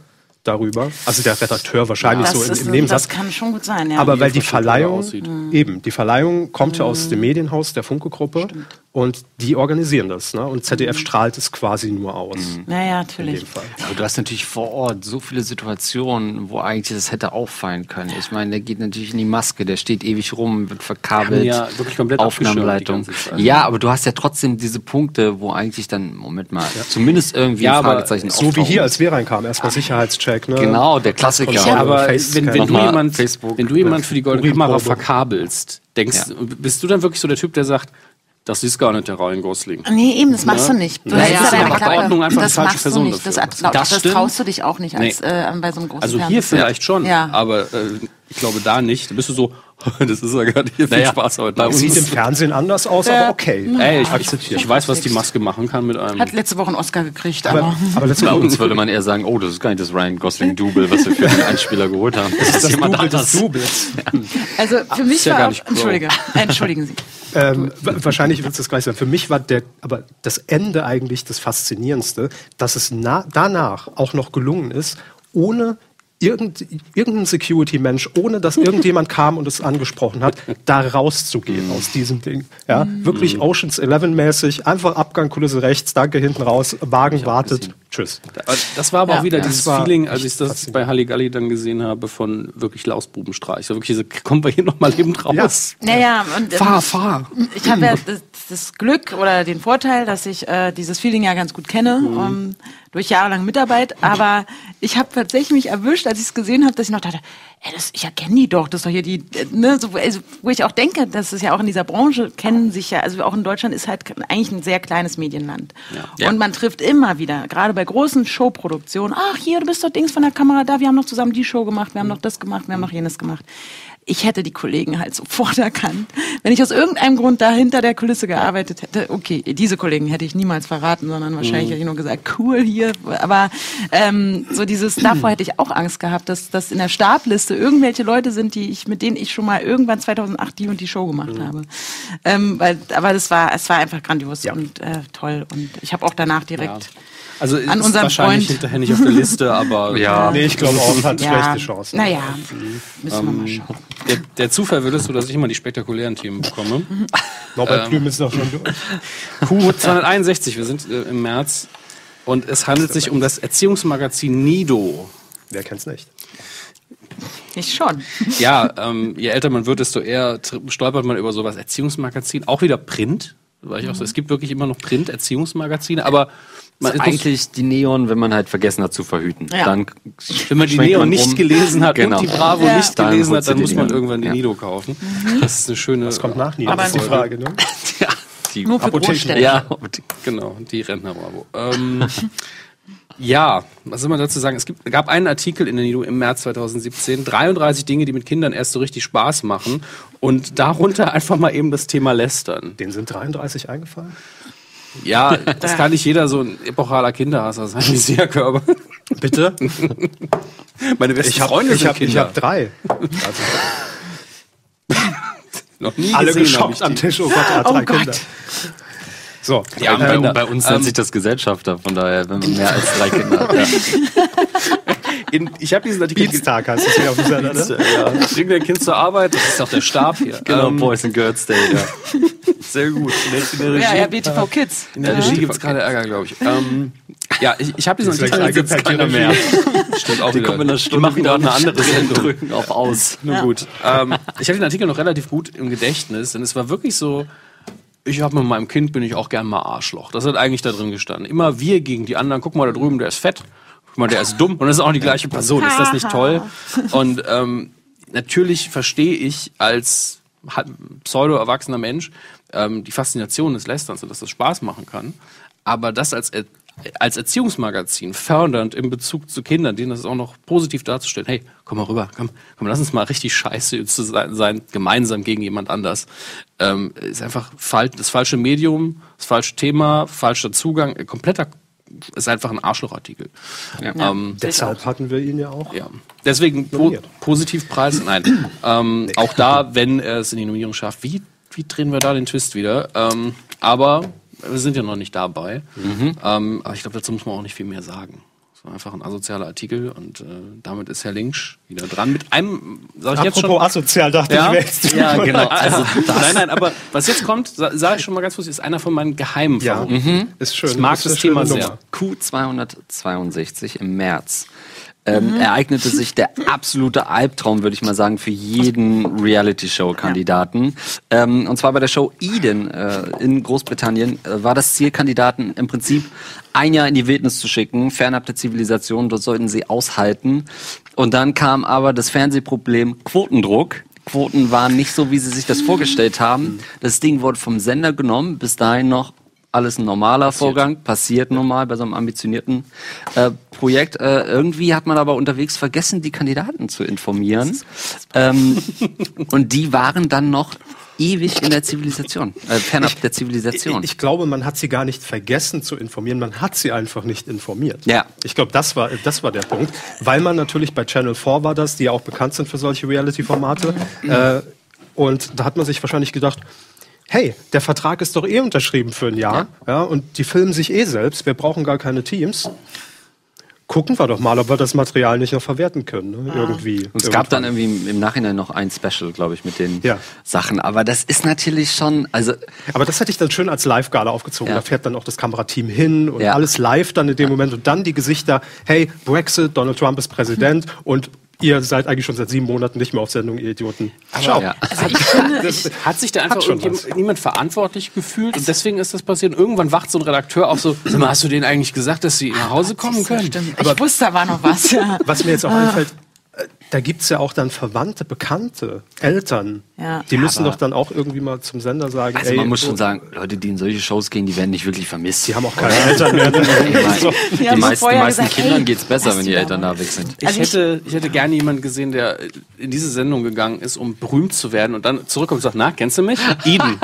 darüber. Also der Redakteur wahrscheinlich ja, so im Nebensatz. Das kann schon gut sein, ja. Aber weil die Verleihung, mhm. eben, die Verleihung kommt mhm. ja aus dem Medienhaus der Funke-Gruppe. Stimmt. Und die organisieren das, ne? Und Z D F mhm. strahlt es quasi nur aus. Mhm. Naja, natürlich. Aber du hast natürlich vor Ort so viele Situationen, wo eigentlich das hätte auffallen können. Ich meine, der geht natürlich in die Maske, der steht ewig rum, wird verkabelt, ja, wirklich komplett Aufnahmeleitung. Ja, aber du hast ja trotzdem diese Punkte, wo eigentlich dann, Moment mal, ja. zumindest irgendwie ja, ein Fragezeichen auftauchen. So wie hier, als wir reinkamen, erstmal Sicherheitscheck. Ne? Genau, der Klassiker. Ja, aber wenn, wenn, du jemand, wenn du jemand für die Goldene Kamera verkabelst, denkst, ja. bist du dann wirklich so der Typ, der sagt, das ist gar nicht der Ryan Gosling. Nee, eben, das machst ja. du nicht. Du ja, ja, ja, das machst Person du nicht. Das, das, das traust du dich auch nicht als, nee. äh, bei so einem großen Also hier vielleicht schon, ja. aber äh, ich glaube da nicht. Da bist du so, das ist ja gerade hier naja, viel Spaß heute. Bei uns sieht im Fernsehen anders aus, ja. aber okay. Ey, ich, ich, ich, ich weiß, was die Maske machen kann mit einem... Hat letzte Woche einen Oscar gekriegt, aber... aber, aber letzte bei uns würde man eher sagen, oh, das ist gar nicht das Ryan Gosling-Double, was wir für einen Einspieler geholt haben. Das ist jemand anderes. Also für mich war auch... Entschuldige, entschuldigen Sie. Ähm, wahrscheinlich wird es das gleich sein. Für mich war der, aber das Ende eigentlich das Faszinierendste, dass es na, danach auch noch gelungen ist, ohne irgend, irgendein Security-Mensch, ohne dass irgendjemand kam und es angesprochen hat, da rauszugehen aus diesem Ding. Ja, mhm. wirklich Ocean's Eleven-mäßig, einfach Abgang, Kulisse rechts, danke, hinten raus, Wagen wartet, tschüss. Das war aber ja, auch wieder ja. dieses war Feeling, als ich das bei HalliGalli dann gesehen habe, von wirklich Lausbubenstreich. So wirklich so, kommen wir hier nochmal eben raus. Ja. Naja, und, fahr, ähm, fahr. Ich habe ja das, das Glück oder den Vorteil, dass ich äh, dieses Feeling ja ganz gut kenne, mhm. um, durch jahrelange Mitarbeit, aber ich habe tatsächlich mich erwischt, als ich es gesehen habe, dass ich noch dachte, ey, das, ich erkenne die doch, das ist doch hier die, ne, so, also, wo ich auch denke, das ist ja auch in dieser Branche, kennen sich ja, also auch in Deutschland ist halt eigentlich ein sehr kleines Medienland. Ja. Ja. Und man trifft immer wieder, gerade bei großen Showproduktionen, ach hier, du bist doch Dings von der Kamera da, wir haben noch zusammen die Show gemacht, wir haben noch das gemacht, wir haben noch jenes gemacht. Ich hätte die Kollegen halt sofort erkannt. Wenn ich aus irgendeinem Grund da hinter der Kulisse gearbeitet hätte, okay, diese Kollegen hätte ich niemals verraten, sondern wahrscheinlich mhm. hätte ich nur gesagt, cool hier. Aber ähm, so dieses, davor hätte ich auch Angst gehabt, dass das in der Startliste irgendwelche Leute sind, die ich mit denen ich schon mal irgendwann zweitausendacht die und die Show gemacht mhm. habe. Ähm, weil, aber das war, es war einfach grandios ja. und äh, toll. Und ich habe auch danach direkt... Ja. Also ist an unserem wahrscheinlich Freund. Hinterher nicht auf der Liste, aber ja. nee, ich glaube auch, hat ja. schlechte Chancen. Naja, müssen ähm, wir mal schauen. Der, der Zufall würdest du, dass ich immer die spektakulären Themen bekomme. Norbert Blüm ist noch schon durch. Q zweihunderteinundsechzig, wir sind äh, im März. Und es handelt sich um das Erziehungsmagazin Nido. Wer kennt's nicht? Ich schon. Ja, ähm, je älter man wird, desto eher stolpert man über sowas. Erziehungsmagazin, auch wieder Print. War ich auch so. Es gibt wirklich immer noch Print-Erziehungsmagazine, aber man ist eigentlich die Neon, wenn man halt vergessen hat zu verhüten. Ja. Dann wenn man die Neon man nicht gelesen hat, genau, und die Bravo ja. nicht dann gelesen hat, dann muss man irgendwann die ja. Nido kaufen. Mhm. Das ist eine schöne. Das kommt nach Nido. Aber das ist die Frage, ne? Ja, die nur für Großstädte. Ja, genau, die Rentner Bravo. Ähm, ja, was soll man dazu sagen? Es gibt, gab einen Artikel in der Nido im März zweitausendsiebzehn, dreiunddreißig Dinge, die mit Kindern erst so richtig Spaß machen, und darunter einfach mal eben das Thema Lästern. Denen sind dreiunddreißig eingefallen? Ja, das kann nicht jeder so ein epochaler Kinderhasser sein wie Seerkörper. Bitte? Meine besten ich hab, Freunde ich sind hab, Kinder. Ich habe drei. Also, noch nie alle gesehen, geschockt am Tisch. Oh Gott, er hat oh drei Gott. Kinder. So, ja, bei, bei uns nennt ähm, sich das Gesellschafter, von daher, wenn man mehr als drei Kinder hat. Ja. In, ich habe diesen Artikel... Dienstag heißt das hier auf dem Sender, ne? Ja. Bring dein Kind zur Arbeit, das ist doch der Stab hier. Genau, ähm, Boys and Girls Day, ja. Sehr gut. In der Regie, ja, ja, B T V Kids. In der Regie ja. gibt es gerade Ärger, glaube ich. Ähm, ja, ich, ich habe diesen Artikel... Da gibt es keine mehr. Stimmt auch. Die kommen in einer Stunde, die machen wieder eine andere Sendung. Drücken auf aus. Ja. Nur gut. Ähm, ich habe den Artikel noch relativ gut im Gedächtnis, denn es war wirklich so... Ich habe mit meinem Kind, bin ich auch gern mal Arschloch. Das hat eigentlich da drin gestanden. Immer wir gegen die anderen. Guck mal, da drüben, der ist fett. Guck mal, der ist dumm. Und das ist auch die gleiche Person. Ist das nicht toll? Und ähm, natürlich verstehe ich als pseudo-erwachsener Mensch ähm, die Faszination des Lästerns und dass das Spaß machen kann. Aber das als, er als Erziehungsmagazin fördernd in Bezug zu Kindern, denen das auch noch positiv darzustellen. Hey, komm mal rüber, komm, komm, lass uns mal richtig scheiße zu sein, gemeinsam gegen jemand anders. Ähm, ist einfach das falsche Medium, das falsche Thema, falscher Zugang, kompletter, ist einfach ein Arschlochartikel. Ja. Ja, ähm, deshalb hatten wir ihn ja auch. Ja. Deswegen po Positivpreis, nein. ähm, nee. Auch da, wenn er es in die Nominierung schafft, wie, wie drehen wir da den Twist wieder? Ähm, aber wir sind ja noch nicht dabei. Mhm. Ähm, aber ich glaube, dazu muss man auch nicht viel mehr sagen. Das war einfach ein asozialer Artikel und äh, damit ist Herr Lingsch wieder dran. Mit einem, sag ich Apropos jetzt schon, asozial, dachte ja? ich, wäre jetzt ja, genau. Also, nein, nein, aber was jetzt kommt, sage ich schon mal ganz kurz, ist einer von meinen geheimen ja. mhm. Ist schön. Ich mag das, das Thema sehr. Q zweihundertzweiundsechzig im März. Ähm, mhm. Ereignete sich der absolute Albtraum, würde ich mal sagen, für jeden Reality-Show-Kandidaten. Ja. Ähm, und zwar bei der Show Eden äh, in Großbritannien äh, war das Ziel, Kandidaten im Prinzip ein Jahr in die Wildnis zu schicken, fernab der Zivilisation, dort sollten sie aushalten. Und dann kam aber das Fernsehproblem Quotendruck. Quoten waren nicht so, wie sie sich das vorgestellt haben. Das Ding wurde vom Sender genommen, bis dahin noch alles ein normaler passiert. Vorgang, passiert normal bei so einem ambitionierten äh, Projekt. Äh, irgendwie hat man aber unterwegs vergessen, die Kandidaten zu informieren. Ähm, und die waren dann noch ewig in der Zivilisation, äh, fernab ich, der Zivilisation. Ich, ich glaube, man hat sie gar nicht vergessen zu informieren, man hat sie einfach nicht informiert. Ja. Ich glaube, das war, das war der Punkt, weil man natürlich bei Channel vier war das, die ja auch bekannt sind für solche Reality-Formate. Mhm. Äh, und da hat man sich wahrscheinlich gedacht, hey, der Vertrag ist doch eh unterschrieben für ein Jahr, ja. Ja, und die filmen sich eh selbst, wir brauchen gar keine Teams. Gucken wir doch mal, ob wir das Material nicht noch verwerten können, ne? Ah. Irgendwie. Und es irgendwann. Gab dann irgendwie im Nachhinein noch ein Special, glaube ich, mit den ja. Sachen. Aber das ist natürlich schon, also... Aber das hätte ich dann schön als Live-Gala aufgezogen. Ja. Da fährt dann auch das Kamerateam hin und ja. alles live dann in dem ja. Moment. Und dann die Gesichter, hey, Brexit, Donald Trump ist Präsident mhm. und... Ihr seid eigentlich schon seit sieben Monaten nicht mehr auf Sendung, ihr Idioten. Ciao. Ja. Also ich finde, das hat sich da einfach niemand verantwortlich gefühlt und deswegen ist das passiert. Und irgendwann wacht so ein Redakteur auf so, hast du denen eigentlich gesagt, dass sie nach Hause kommen können? Aber ich wusste, da war noch was. Ja. Was mir jetzt auch einfällt, da gibt es ja auch dann Verwandte, Bekannte, Eltern. Ja. Die müssen aber doch dann auch irgendwie mal zum Sender sagen, also ey, man muss schon sagen, Leute, die in solche Shows gehen, die werden nicht wirklich vermisst. Die haben auch keine Eltern mehr. Die, die, die meisten, meisten gesagt, Kindern geht es besser, wenn die Eltern da weg sind. Ich, also ich, hätte, ich hätte gerne jemanden gesehen, der in diese Sendung gegangen ist, um berühmt zu werden und dann zurückkommt und sagt, na, kennst du mich? Eden.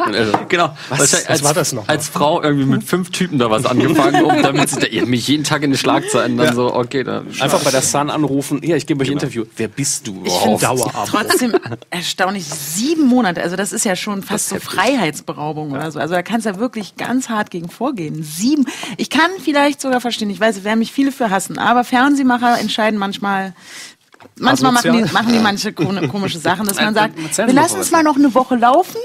Genau. Was, was als, war das noch? Als Frau irgendwie mit fünf Typen da was angefangen, um damit sie da, ihr mich jeden Tag in den Schlagzeilen dann ja. so, okay. Da, einfach bei der Sun anrufen, ja, ich gebe euch genau. Interview. Wer bist du überhaupt? Ich finde trotzdem erstaunlich, sieben Monate, also das ist ja schon fast so Freiheitsberaubung ja. oder so. Also da kannst du ja wirklich ganz hart gegen vorgehen. Sieben, ich kann vielleicht sogar verstehen, ich weiß, es werden mich viele für hassen, aber Fernsehmacher entscheiden manchmal Manchmal machen die, machen die manche komische Sachen, dass man sagt, wir lassen es mal noch eine Woche laufen,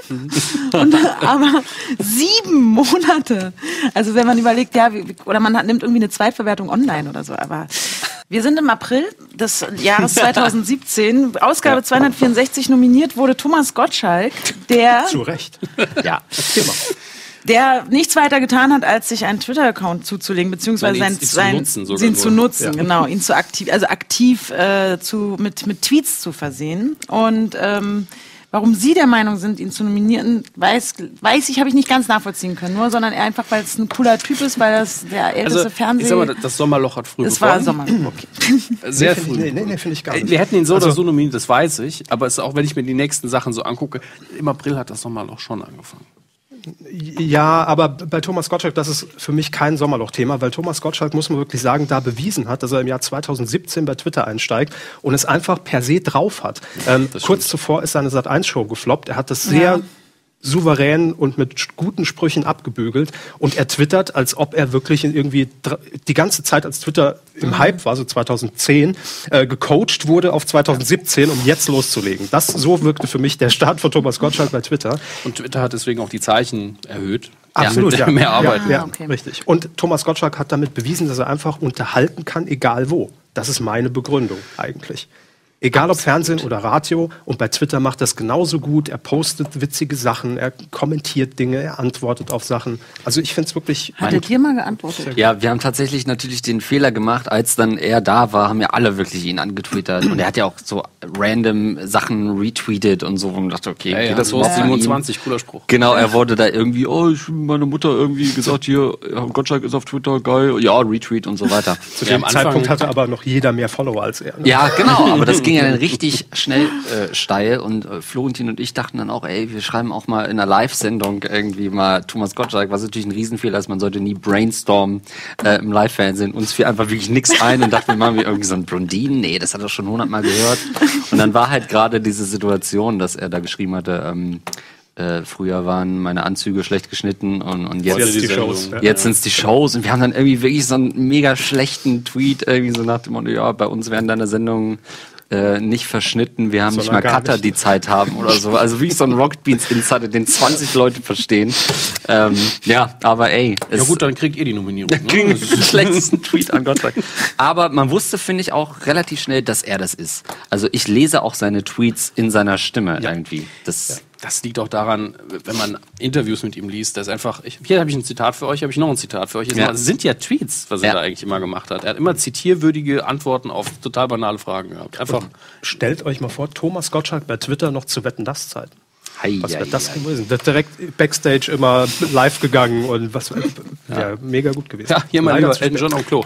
und, aber sieben Monate. Also wenn man überlegt, ja, oder man nimmt irgendwie eine Zweitverwertung online oder so, aber wir sind im April des Jahres zweitausendsiebzehn, Ausgabe zweihundertvierundsechzig, nominiert wurde Thomas Gottschalk, der... Zu Recht. Ja, genau. Der nichts weiter getan hat, als sich einen Twitter-Account zuzulegen, beziehungsweise Nein, ihn, sein, ihn zu nutzen, ihn zu nutzen ja. genau, ihn zu aktiv, also aktiv äh, zu, mit, mit Tweets zu versehen. Und ähm, warum Sie der Meinung sind, ihn zu nominieren, weiß, weiß ich, habe ich nicht ganz nachvollziehen können, nur, sondern eher einfach, weil es ein cooler Typ ist, weil das der älteste also, Fernseh... Ich sag mal, das Sommerloch hat früh begonnen. Das bekommen. war Sommerloch. Okay. Sehr nee, früh. Nee, nee, nee finde ich gar nicht. Wir hätten ihn so also, oder so nominiert, das weiß ich, aber es ist auch, wenn ich mir die nächsten Sachen so angucke, im April hat das Sommerloch schon angefangen. Ja, aber bei Thomas Gottschalk, das ist für mich kein Sommerloch-Thema, weil Thomas Gottschalk, muss man wirklich sagen, da bewiesen hat, dass er im Jahr zweitausendsiebzehn bei Twitter einsteigt und es einfach per se drauf hat. Ähm, kurz zuvor ist seine Sat eins Show gefloppt. Er hat das sehr... Ja. souverän und mit guten Sprüchen abgebügelt, und er twittert, als ob er wirklich irgendwie die ganze Zeit, als Twitter im Hype war, so zweitausendzehn, äh, gecoacht wurde auf zweitausendsiebzehn, um jetzt loszulegen. Das, so wirkte für mich der Start von Thomas Gottschalk bei Twitter. Und Twitter hat deswegen auch die Zeichen erhöht. Absolut, ja. Mehr arbeiten. Ja, ja, okay. Richtig. Und Thomas Gottschalk hat damit bewiesen, dass er einfach unterhalten kann, egal wo. Das ist meine Begründung eigentlich. Egal ob Fernsehen oder Radio, und bei Twitter macht das genauso gut. Er postet witzige Sachen, er kommentiert Dinge, er antwortet auf Sachen. Also ich finde es wirklich... Hat er dir mal geantwortet? Ja, wir haben tatsächlich natürlich den Fehler gemacht, als dann er da war, haben ja alle wirklich ihn angetwittert. Und er hat ja auch so random Sachen retweetet und so. Und dachte, okay, ja, ja, das war ja. siebenundzwanzig, cooler Spruch. Genau, er wurde da irgendwie, oh, ich, meine Mutter irgendwie gesagt, hier, Gottschalk ist auf Twitter, geil, ja, retweet und so weiter. Zu dem ja, Zeitpunkt hatte aber noch jeder mehr Follower als er. Ne? Ja, genau, aber das ging ja dann richtig schnell äh, steil, und äh, Florentin und ich dachten dann auch, ey, wir schreiben auch mal in einer Live-Sendung irgendwie mal Thomas Gottschalk, was natürlich ein Riesenfehler ist, man sollte nie brainstormen äh, im Live-Fernsehen. Uns fiel einfach wirklich nichts ein und dachten, wir machen wir irgendwie so einen Blondinen, nee, das hat er schon hundertmal gehört. Und dann war halt gerade diese Situation, dass er da geschrieben hatte, ähm, Äh, früher waren meine Anzüge schlecht geschnitten, und, und jetzt, jetzt, die Shows, ja. jetzt sind es die Shows. Und wir haben dann irgendwie wirklich so einen mega schlechten Tweet, irgendwie so nach dem Motto, ja, bei uns werden deine Sendungen äh, nicht verschnitten, wir haben so nicht mal Cutter, nicht. die Zeit haben oder so. Also wie so ein Rocket Beans Insider, den zwanzig Leute verstehen. Ähm, ja, aber ey. Ja gut, dann kriegt ihr die Nominierung. Ne? Kriegt den schlechtesten Tweet an Gottschalk. Aber man wusste, finde ich, auch relativ schnell, dass er das ist. Also ich lese auch seine Tweets in seiner Stimme ja. irgendwie. Das... Ja. Das liegt auch daran, wenn man Interviews mit ihm liest, dass einfach, ich, hier habe ich ein Zitat für euch, habe ich noch ein Zitat für euch. Es ja. sind ja Tweets, was ja. er da eigentlich immer gemacht hat. Er hat immer zitierwürdige Antworten auf total banale Fragen gehabt. Einfach. Und stellt euch mal vor, Thomas Gottschalk bei Twitter noch zu Wetten, dass Zeiten. Hei, was wäre das gewesen? Direkt Backstage immer live gegangen, und was wäre ja. mega gut gewesen. Ja, hier mal lieber Elton John am Klo.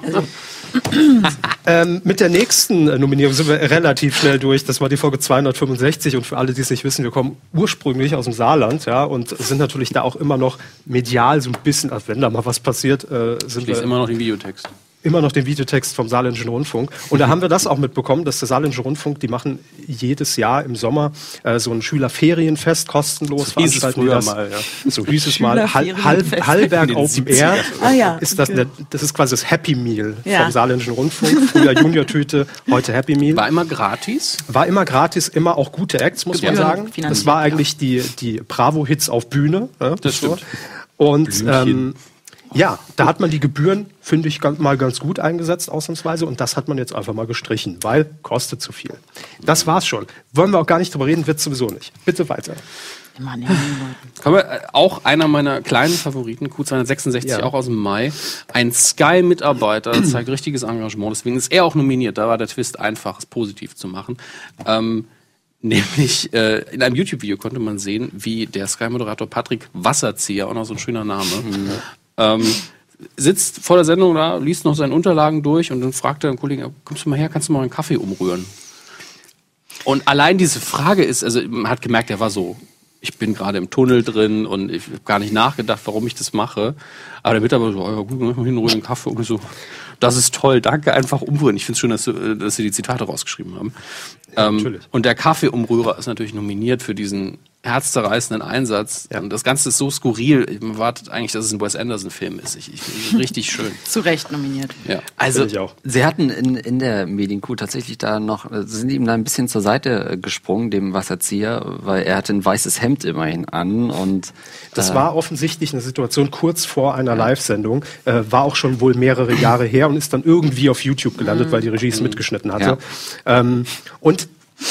ähm, mit der nächsten Nominierung sind wir relativ schnell durch. Das war die Folge zweihundertfünfundsechzig, und für alle, die es nicht wissen, wir kommen ursprünglich aus dem Saarland, ja, und sind natürlich da auch immer noch medial so ein bisschen, als wenn da mal was passiert, äh, sind wir immer noch den Videotext. Immer noch den Videotext vom Saarländischen Rundfunk. Und da haben wir das auch mitbekommen, dass der Saarländische Rundfunk, die machen jedes Jahr im Sommer äh, so ein Schülerferienfest, kostenlos. So hieß es früher mal, ja. So hieß es mal. Hall, Hall, Hallberg Open Air. Ah, ja. ist das, okay. ne, das ist quasi das Happy Meal ja. vom Saarländischen Rundfunk. Früher Junior-Tüte, heute Happy Meal. War immer gratis? War immer gratis, immer auch gute Acts, muss ja. man sagen. Das war eigentlich die, die Bravo-Hits auf Bühne. Ja, das stimmt. Und ähm, ja, da hat man die Gebühren, finde ich, ganz, mal ganz gut eingesetzt, ausnahmsweise. Und das hat man jetzt einfach mal gestrichen, weil kostet zu viel. Das war's schon. Wollen wir auch gar nicht drüber reden, wird's sowieso nicht. Bitte weiter. Mann, ja, Mann. Wir, äh, auch einer meiner kleinen Favoriten, Q zweihundertsechsundsechzig, ja. auch aus dem Mai. Ein Sky-Mitarbeiter zeigt richtiges Engagement. Deswegen ist er auch nominiert. Da war der Twist einfach, es positiv zu machen. Ähm, Nämlich äh, in einem YouTube-Video konnte man sehen, wie der Sky-Moderator Patrick Wasserzieher, auch noch so ein schöner Name, mhm. ähm, sitzt vor der Sendung da, liest noch seine Unterlagen durch, und dann fragt er den Kollegen, kommst du mal her, kannst du mal einen Kaffee umrühren? Und allein diese Frage ist, also man hat gemerkt, er war so, ich bin gerade im Tunnel drin und ich habe gar nicht nachgedacht, warum ich das mache. Aber der Mitarbeiter so, ja gut, mach mal einen ruhigen Kaffee und so. Das ist toll, danke, einfach umrühren. Ich finde es schön, dass, dass Sie die Zitate rausgeschrieben haben. Ja, ähm, und der Kaffeeumrührer ist natürlich nominiert für diesen herzzerreißenden Einsatz. Ja. Und das Ganze ist so skurril. Man wartet eigentlich, dass es ein Wes Anderson-Film ist. Ich, ich finde es richtig schön. Zu Recht nominiert. Ja. Also, ich auch. Sie hatten in, in der Medienkuh tatsächlich da noch, sind ihm da ein bisschen zur Seite gesprungen, dem Wasserzieher, weil er hatte ein weißes Hemd immerhin an. Und das äh, war offensichtlich eine Situation kurz vor einer ja. Live-Sendung. Äh, war auch schon wohl mehrere Jahre her und ist dann irgendwie auf YouTube gelandet, mhm. weil die Regie es mhm. mitgeschnitten hatte. Ja. Ähm, und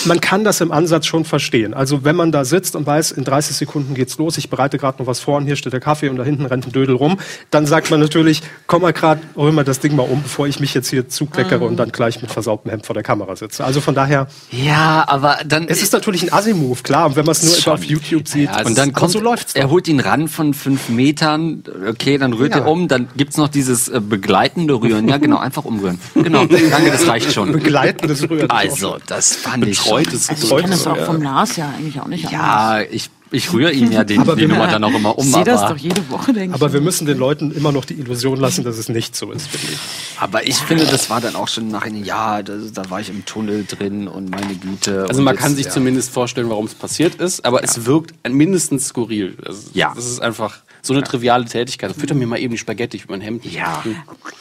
man kann das im Ansatz schon verstehen. Also wenn man da sitzt und weiß, in dreißig Sekunden geht's los, ich bereite gerade noch was vor und hier steht der Kaffee und da hinten rennt ein Dödel rum, dann sagt man natürlich, komm mal gerade, rühr mal das Ding mal um, bevor ich mich jetzt hier zukleckere und dann gleich mit versautem Hemd vor der Kamera sitze. Also von daher... Ja, aber dann... Es ist natürlich ein Assi-Move, klar. Und wenn man es nur etwa auf YouTube sieht... Ja, und dann kommt, so läuft's dann. Er holt ihn ran von fünf Metern, okay, dann rührt ja. er um, dann gibt's noch dieses äh, begleitende Rühren. Ja, genau, einfach umrühren. Genau, danke, das reicht schon. Begleitendes Rühren. Also, das fand ich... Betreutes. Also ich kenne es auch vom Lars ja eigentlich auch nicht. Ja, anders. ich Ich rühre ihn ja den, die Nummer dann auch immer um. Ich sehe das doch jede Woche, denke ich. Aber wir müssen den Leuten immer noch die Illusion lassen, dass es nicht so ist, finde ich. Aber ich finde, das war dann auch schon nach einem Jahr, da, da war ich im Tunnel drin und meine Güte. Also man jetzt, kann sich ja. zumindest vorstellen, warum es passiert ist, aber ja. es wirkt mindestens skurril. Also ja. Das ist einfach so eine ja. triviale Tätigkeit. Fütter mir mal eben die Spaghetti über mein Hemd. Ja.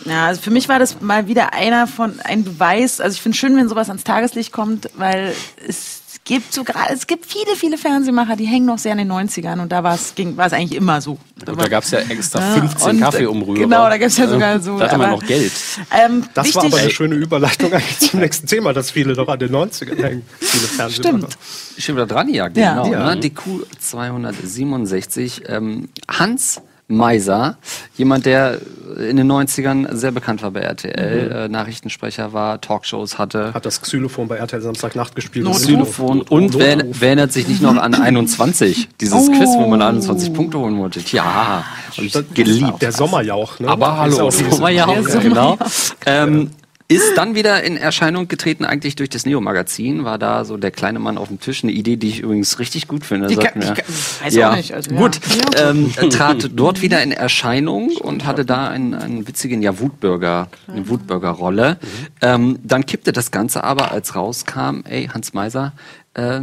ja. Also für mich war das mal wieder einer von, ein Beweis. Also ich finde es schön, wenn sowas ans Tageslicht kommt, weil es Gibt so grad, es gibt viele, viele Fernsehmacher, die hängen noch sehr an den neunzigern und da war es eigentlich immer so. Da, da gab es ja extra fünfzehn ja, Kaffeeumrührer. Genau, da gab es ja sogar so. Da hatte man noch Geld. Ähm, das wichtig, war aber eine schöne Überleitung eigentlich zum nächsten Thema, dass viele noch an den neunzigern hängen. Viele Fernsehmacher. Stimmt. Ich bin wieder dran, ja, genau. Ja. Ne? Die Q zweihundertsiebenundsechzig. Ähm, Hans Meiser, jemand, der in den neunzigern sehr bekannt war bei R T L, mhm. äh, Nachrichtensprecher war, Talkshows hatte. Hat das Xylophon bei R T L Samstagnacht gespielt. Not Xylophon. Not und wer, wer erinnert sich nicht noch an einundzwanzig? Dieses oh. Quiz, wo man einundzwanzig Punkte holen wollte. Ja, hab ich geliebt. Der Sommerjauch. Ne? Aber hallo, Sommerjauch, ja, genau. Ähm, Ist dann wieder in Erscheinung getreten, eigentlich durch das Neo-Magazin, war da so der kleine Mann auf dem Tisch, eine Idee, die ich übrigens richtig gut finde. Die kann, mir, ich weiß ja. auch nicht. Also, gut, ja. ähm, trat dort wieder in Erscheinung und hatte da einen, einen witzigen, ja, Wutbürger, eine Wutbürger-Rolle. Mhm. Ähm, dann kippte das Ganze aber, als rauskam, ey, Hans Meiser, äh,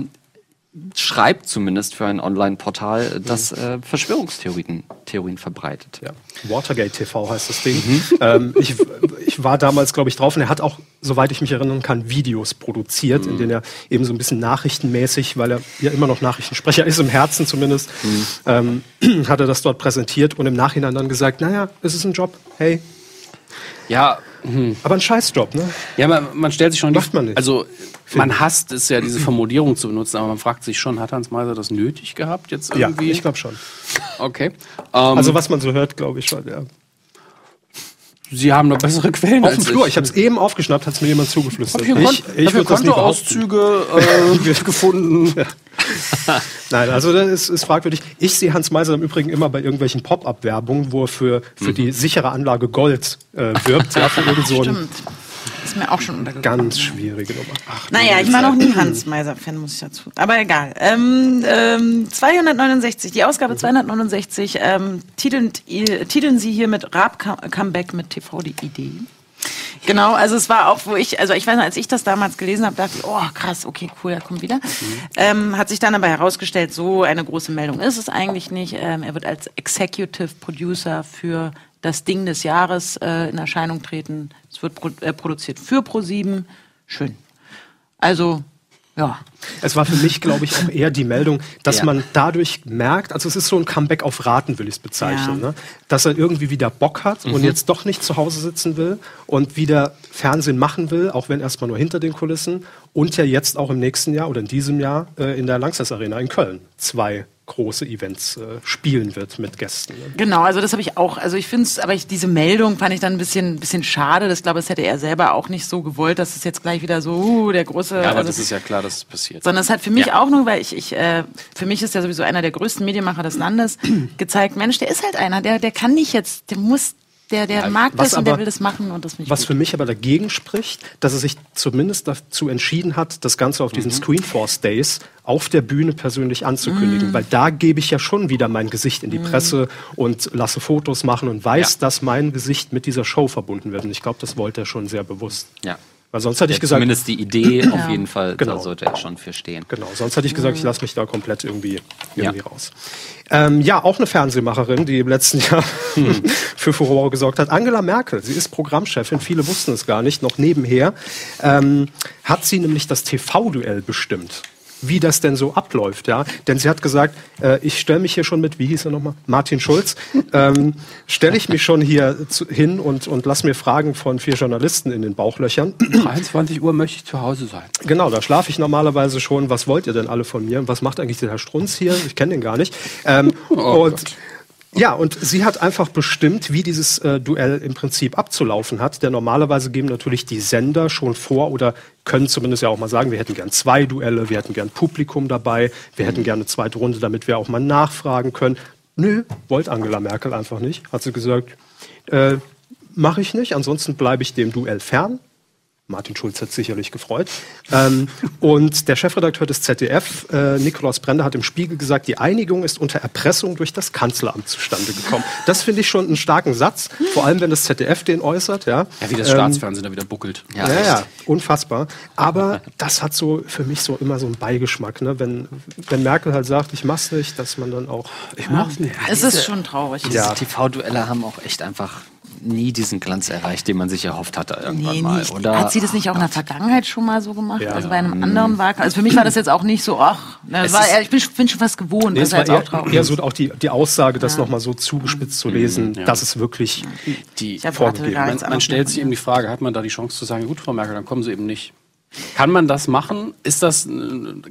schreibt zumindest für ein Online-Portal, das äh, Verschwörungstheorien Theorien verbreitet. Ja. Watergate T V heißt das Ding. Mhm. Ähm, ich, ich war damals, glaube ich, drauf und er hat auch, soweit ich mich erinnern kann, Videos produziert, mhm. in denen er eben so ein bisschen nachrichtenmäßig, weil er ja immer noch Nachrichtensprecher ist, im Herzen zumindest, mhm. ähm, hat er das dort präsentiert und im Nachhinein dann gesagt, naja, es ist ein Job, hey. Ja, mhm. aber ein Scheißjob, ne? Ja, man, man stellt sich schon... Macht man nicht. Also, man hasst es ja, diese Formulierung zu benutzen, aber man fragt sich schon, hat Hans Meiser das nötig gehabt jetzt irgendwie? Ja, ich glaube schon. Okay. Um, also was man so hört, glaube ich schon, ja. Sie haben noch bessere Quellen auf als dem Flur. Ich, ich habe es eben aufgeschnappt, hat es mir jemand zugeflüstert. Ich, ich, ich habe Kontoauszüge äh, gefunden. Ja. Nein, also das ist, ist fragwürdig. Ich sehe Hans Meiser im Übrigen immer bei irgendwelchen Pop-Up-Werbungen, wo er für, für mhm. die sichere Anlage Gold äh, wirbt. Ja, für irgend so ein ist mir auch schon untergegangen. Ganz schwierige Nummer. Ach, naja, ich war noch nie Hans Meiser-Fan, muss ich dazu. Aber egal. Ähm, ähm, zweihundertneunundsechzig, die Ausgabe zweihundertneunundsechzig, ähm, titeln, äh, titeln Sie hier mit Raab-Comeback mit T V die Idee. Genau, also es war auch, wo ich, also ich weiß noch, als ich das damals gelesen habe, dachte ich, oh krass, okay, cool, er kommt wieder. Mhm. Ähm, hat sich dann aber herausgestellt, so eine große Meldung ist es eigentlich nicht. Ähm, er wird als Executive Producer für das Ding des Jahres äh, in Erscheinung treten. Es wird pro, äh, produziert für ProSieben. Schön. Also, ja. Es war für mich, glaube ich, auch eher die Meldung, dass ja. man dadurch merkt, also es ist so ein Comeback auf Raten, will ich es bezeichnen, ja. ne? Dass er irgendwie wieder Bock hat mhm. und jetzt doch nicht zu Hause sitzen will und wieder Fernsehen machen will, auch wenn erstmal nur hinter den Kulissen und ja jetzt auch im nächsten Jahr oder in diesem Jahr äh, in der Lanxess Arena in Köln zwei große Events äh, spielen wird mit Gästen. Ne? Genau, also das habe ich auch, also ich finde es, aber ich, diese Meldung fand ich dann ein bisschen, bisschen schade, das glaube ich, das hätte er selber auch nicht so gewollt, dass es jetzt gleich wieder so, uh, der große... Ja, aber also das ist ja klar, dass es passiert. Sondern es hat für mich ja. auch nur, weil ich, ich äh, für mich ist ja sowieso einer der größten Medienmacher des Landes, gezeigt, Mensch, der ist halt einer, der, der kann nicht jetzt, der muss... Der, der ja, mag das aber, und der will das machen und das nicht. Was gut. für mich aber dagegen spricht, dass er sich zumindest dazu entschieden hat, das Ganze auf mhm. diesen Screenforce Days auf der Bühne persönlich anzukündigen. Mhm. Weil da gebe ich ja schon wieder mein Gesicht in die mhm. Presse und lasse Fotos machen und weiß, ja. dass mein Gesicht mit dieser Show verbunden wird. Und ich glaube, das wollte er schon sehr bewusst. Ja. Weil sonst hätte ich gesagt, zumindest die Idee ja. auf jeden Fall, genau. da sollte er schon für stehen. Genau, sonst hätte ich gesagt, ich lasse mich da komplett irgendwie, irgendwie ja. raus. Ähm, ja, auch eine Fernsehmacherin, die im letzten Jahr hm. für Furore gesorgt hat. Angela Merkel, sie ist Programmchefin, viele wussten es gar nicht, noch nebenher, ähm, hat sie nämlich das T V-Duell bestimmt. Wie das denn so abläuft, ja. Denn sie hat gesagt, äh, ich stelle mich hier schon mit, wie hieß er nochmal? Martin Schulz. Ähm, stelle ich mich schon hier zu, hin und, und lass mir Fragen von vier Journalisten in den Bauchlöchern. dreiundzwanzig Uhr möchte ich zu Hause sein. Genau, da schlafe ich normalerweise schon. Was wollt ihr denn alle von mir? Was macht eigentlich der Herr Strunz hier? Ich kenne den gar nicht. Ähm, oh, und Gott. Ja, und sie hat einfach bestimmt, wie dieses äh, Duell im Prinzip abzulaufen hat. Denn normalerweise geben natürlich die Sender schon vor oder können zumindest ja auch mal sagen, wir hätten gern zwei Duelle, wir hätten gern Publikum dabei, wir hätten gerne eine zweite Runde, damit wir auch mal nachfragen können. Nö, wollte Angela Merkel einfach nicht. Hat sie gesagt, äh, mache ich nicht, ansonsten bleibe ich dem Duell fern. Martin Schulz hat sicherlich gefreut. Ähm, und der Chefredakteur des Z D F, äh, Nikolaus Brender, hat im Spiegel gesagt, die Einigung ist unter Erpressung durch das Kanzleramt zustande gekommen. Das finde ich schon einen starken Satz, vor allem wenn das Z D F den äußert. Ja, ja wie das ähm, Staatsfernsehen da wieder buckelt. Ja, ja, ja, unfassbar. Aber das hat so für mich so immer so einen Beigeschmack, ne? wenn, wenn Merkel halt sagt, ich mach's nicht, dass man dann auch... Ich mach's nicht. Ja, es ist schon traurig. Diese ja. T V-Duelle haben auch echt einfach... nie diesen Glanz erreicht, den man sich erhofft hatte irgendwann nee, mal, oder? Hat sie das nicht auch in der Vergangenheit schon mal so gemacht? Ja. Also bei einem anderen Wahlkampf? Also für mich war das jetzt auch nicht so, ach, das war, ich bin, bin schon fast gewohnt. Nee, das war jetzt eher, auch eher so auch die, die Aussage, das ja. nochmal so zugespitzt zu lesen, ja. dass es wirklich die vorgegeben ist. Man, man stellt sich eben die Frage, hat man da die Chance zu sagen, gut, Frau Merkel, dann kommen Sie eben nicht. Kann man das machen? Ist das,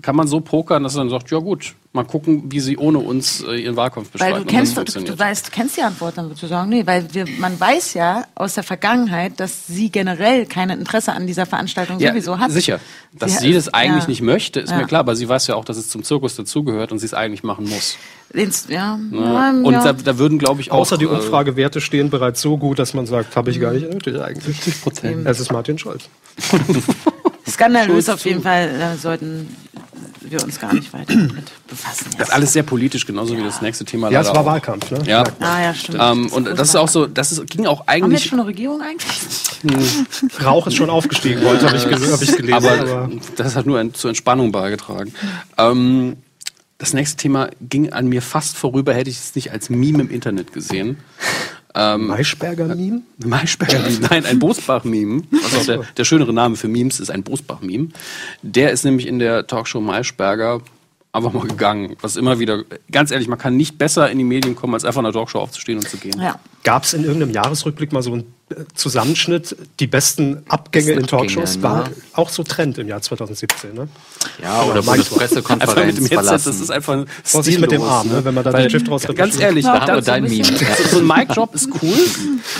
kann man so pokern, dass man sagt, ja gut, mal gucken, wie sie ohne uns äh, ihren Wahlkampf bestreiten? Weil du kennst, du, du, weißt, du kennst die Antwort, dann würdest du sagen, nee, weil wir, man weiß ja aus der Vergangenheit, dass sie generell kein Interesse an dieser Veranstaltung ja, sowieso hat. Sicher, dass sie, sie das eigentlich ja. nicht möchte, ist ja. mir klar, aber sie weiß ja auch, dass es zum Zirkus dazugehört und sie es eigentlich machen muss. Ins, ja. Ja. Und ja. Da, da würden, glaube ich, auch... Außer die Umfragewerte stehen bereits so gut, dass man sagt, habe ich gar nicht nötig eigentlich. fünfzig Prozent. Es ist Martin Schulz. Skandalös auf jeden Fall, da sollten wir uns gar nicht weiter damit befassen. Das ist alles sehr politisch, genauso ja. wie das nächste Thema. Ja, es war auch. Wahlkampf, ne? Ja, ah, ja stimmt. Ähm, das und das ist auch so, das ist, ging auch eigentlich... Haben wir jetzt schon eine Regierung eigentlich? Rauch ist schon aufgestiegen heute, habe ich, hab ich gelesen. Aber, aber das hat nur ein, zur Entspannung beigetragen. Ähm, das nächste Thema ging an mir fast vorüber, hätte ich es nicht als Meme im Internet gesehen. Ähm, Maischberger-Meme? Maischberger-Meme, nein, ein Bosbach-Meme. Also der, der schönere Name für Memes ist ein Bosbach-Meme. Der ist nämlich in der Talkshow Maischberger einfach mal gegangen. Was immer wieder, ganz ehrlich, man kann nicht besser in die Medien kommen, als einfach in der Talkshow aufzustehen und zu gehen. Ja. Gab es in irgendeinem Jahresrückblick mal so einen Zusammenschnitt, die besten Abgänge in Talkshows? Ja. War auch so Trend im Jahr zwanzig siebzehn, ne? Ja, oder bei der Pressekonferenz mit dem Headset, das ist einfach stillos, mit dem Arm, ne? Wenn man da den Shift rausdrückt. Ganz ehrlich, ja, da haben wir dein Meme. So ein Mic-Drop ist cool,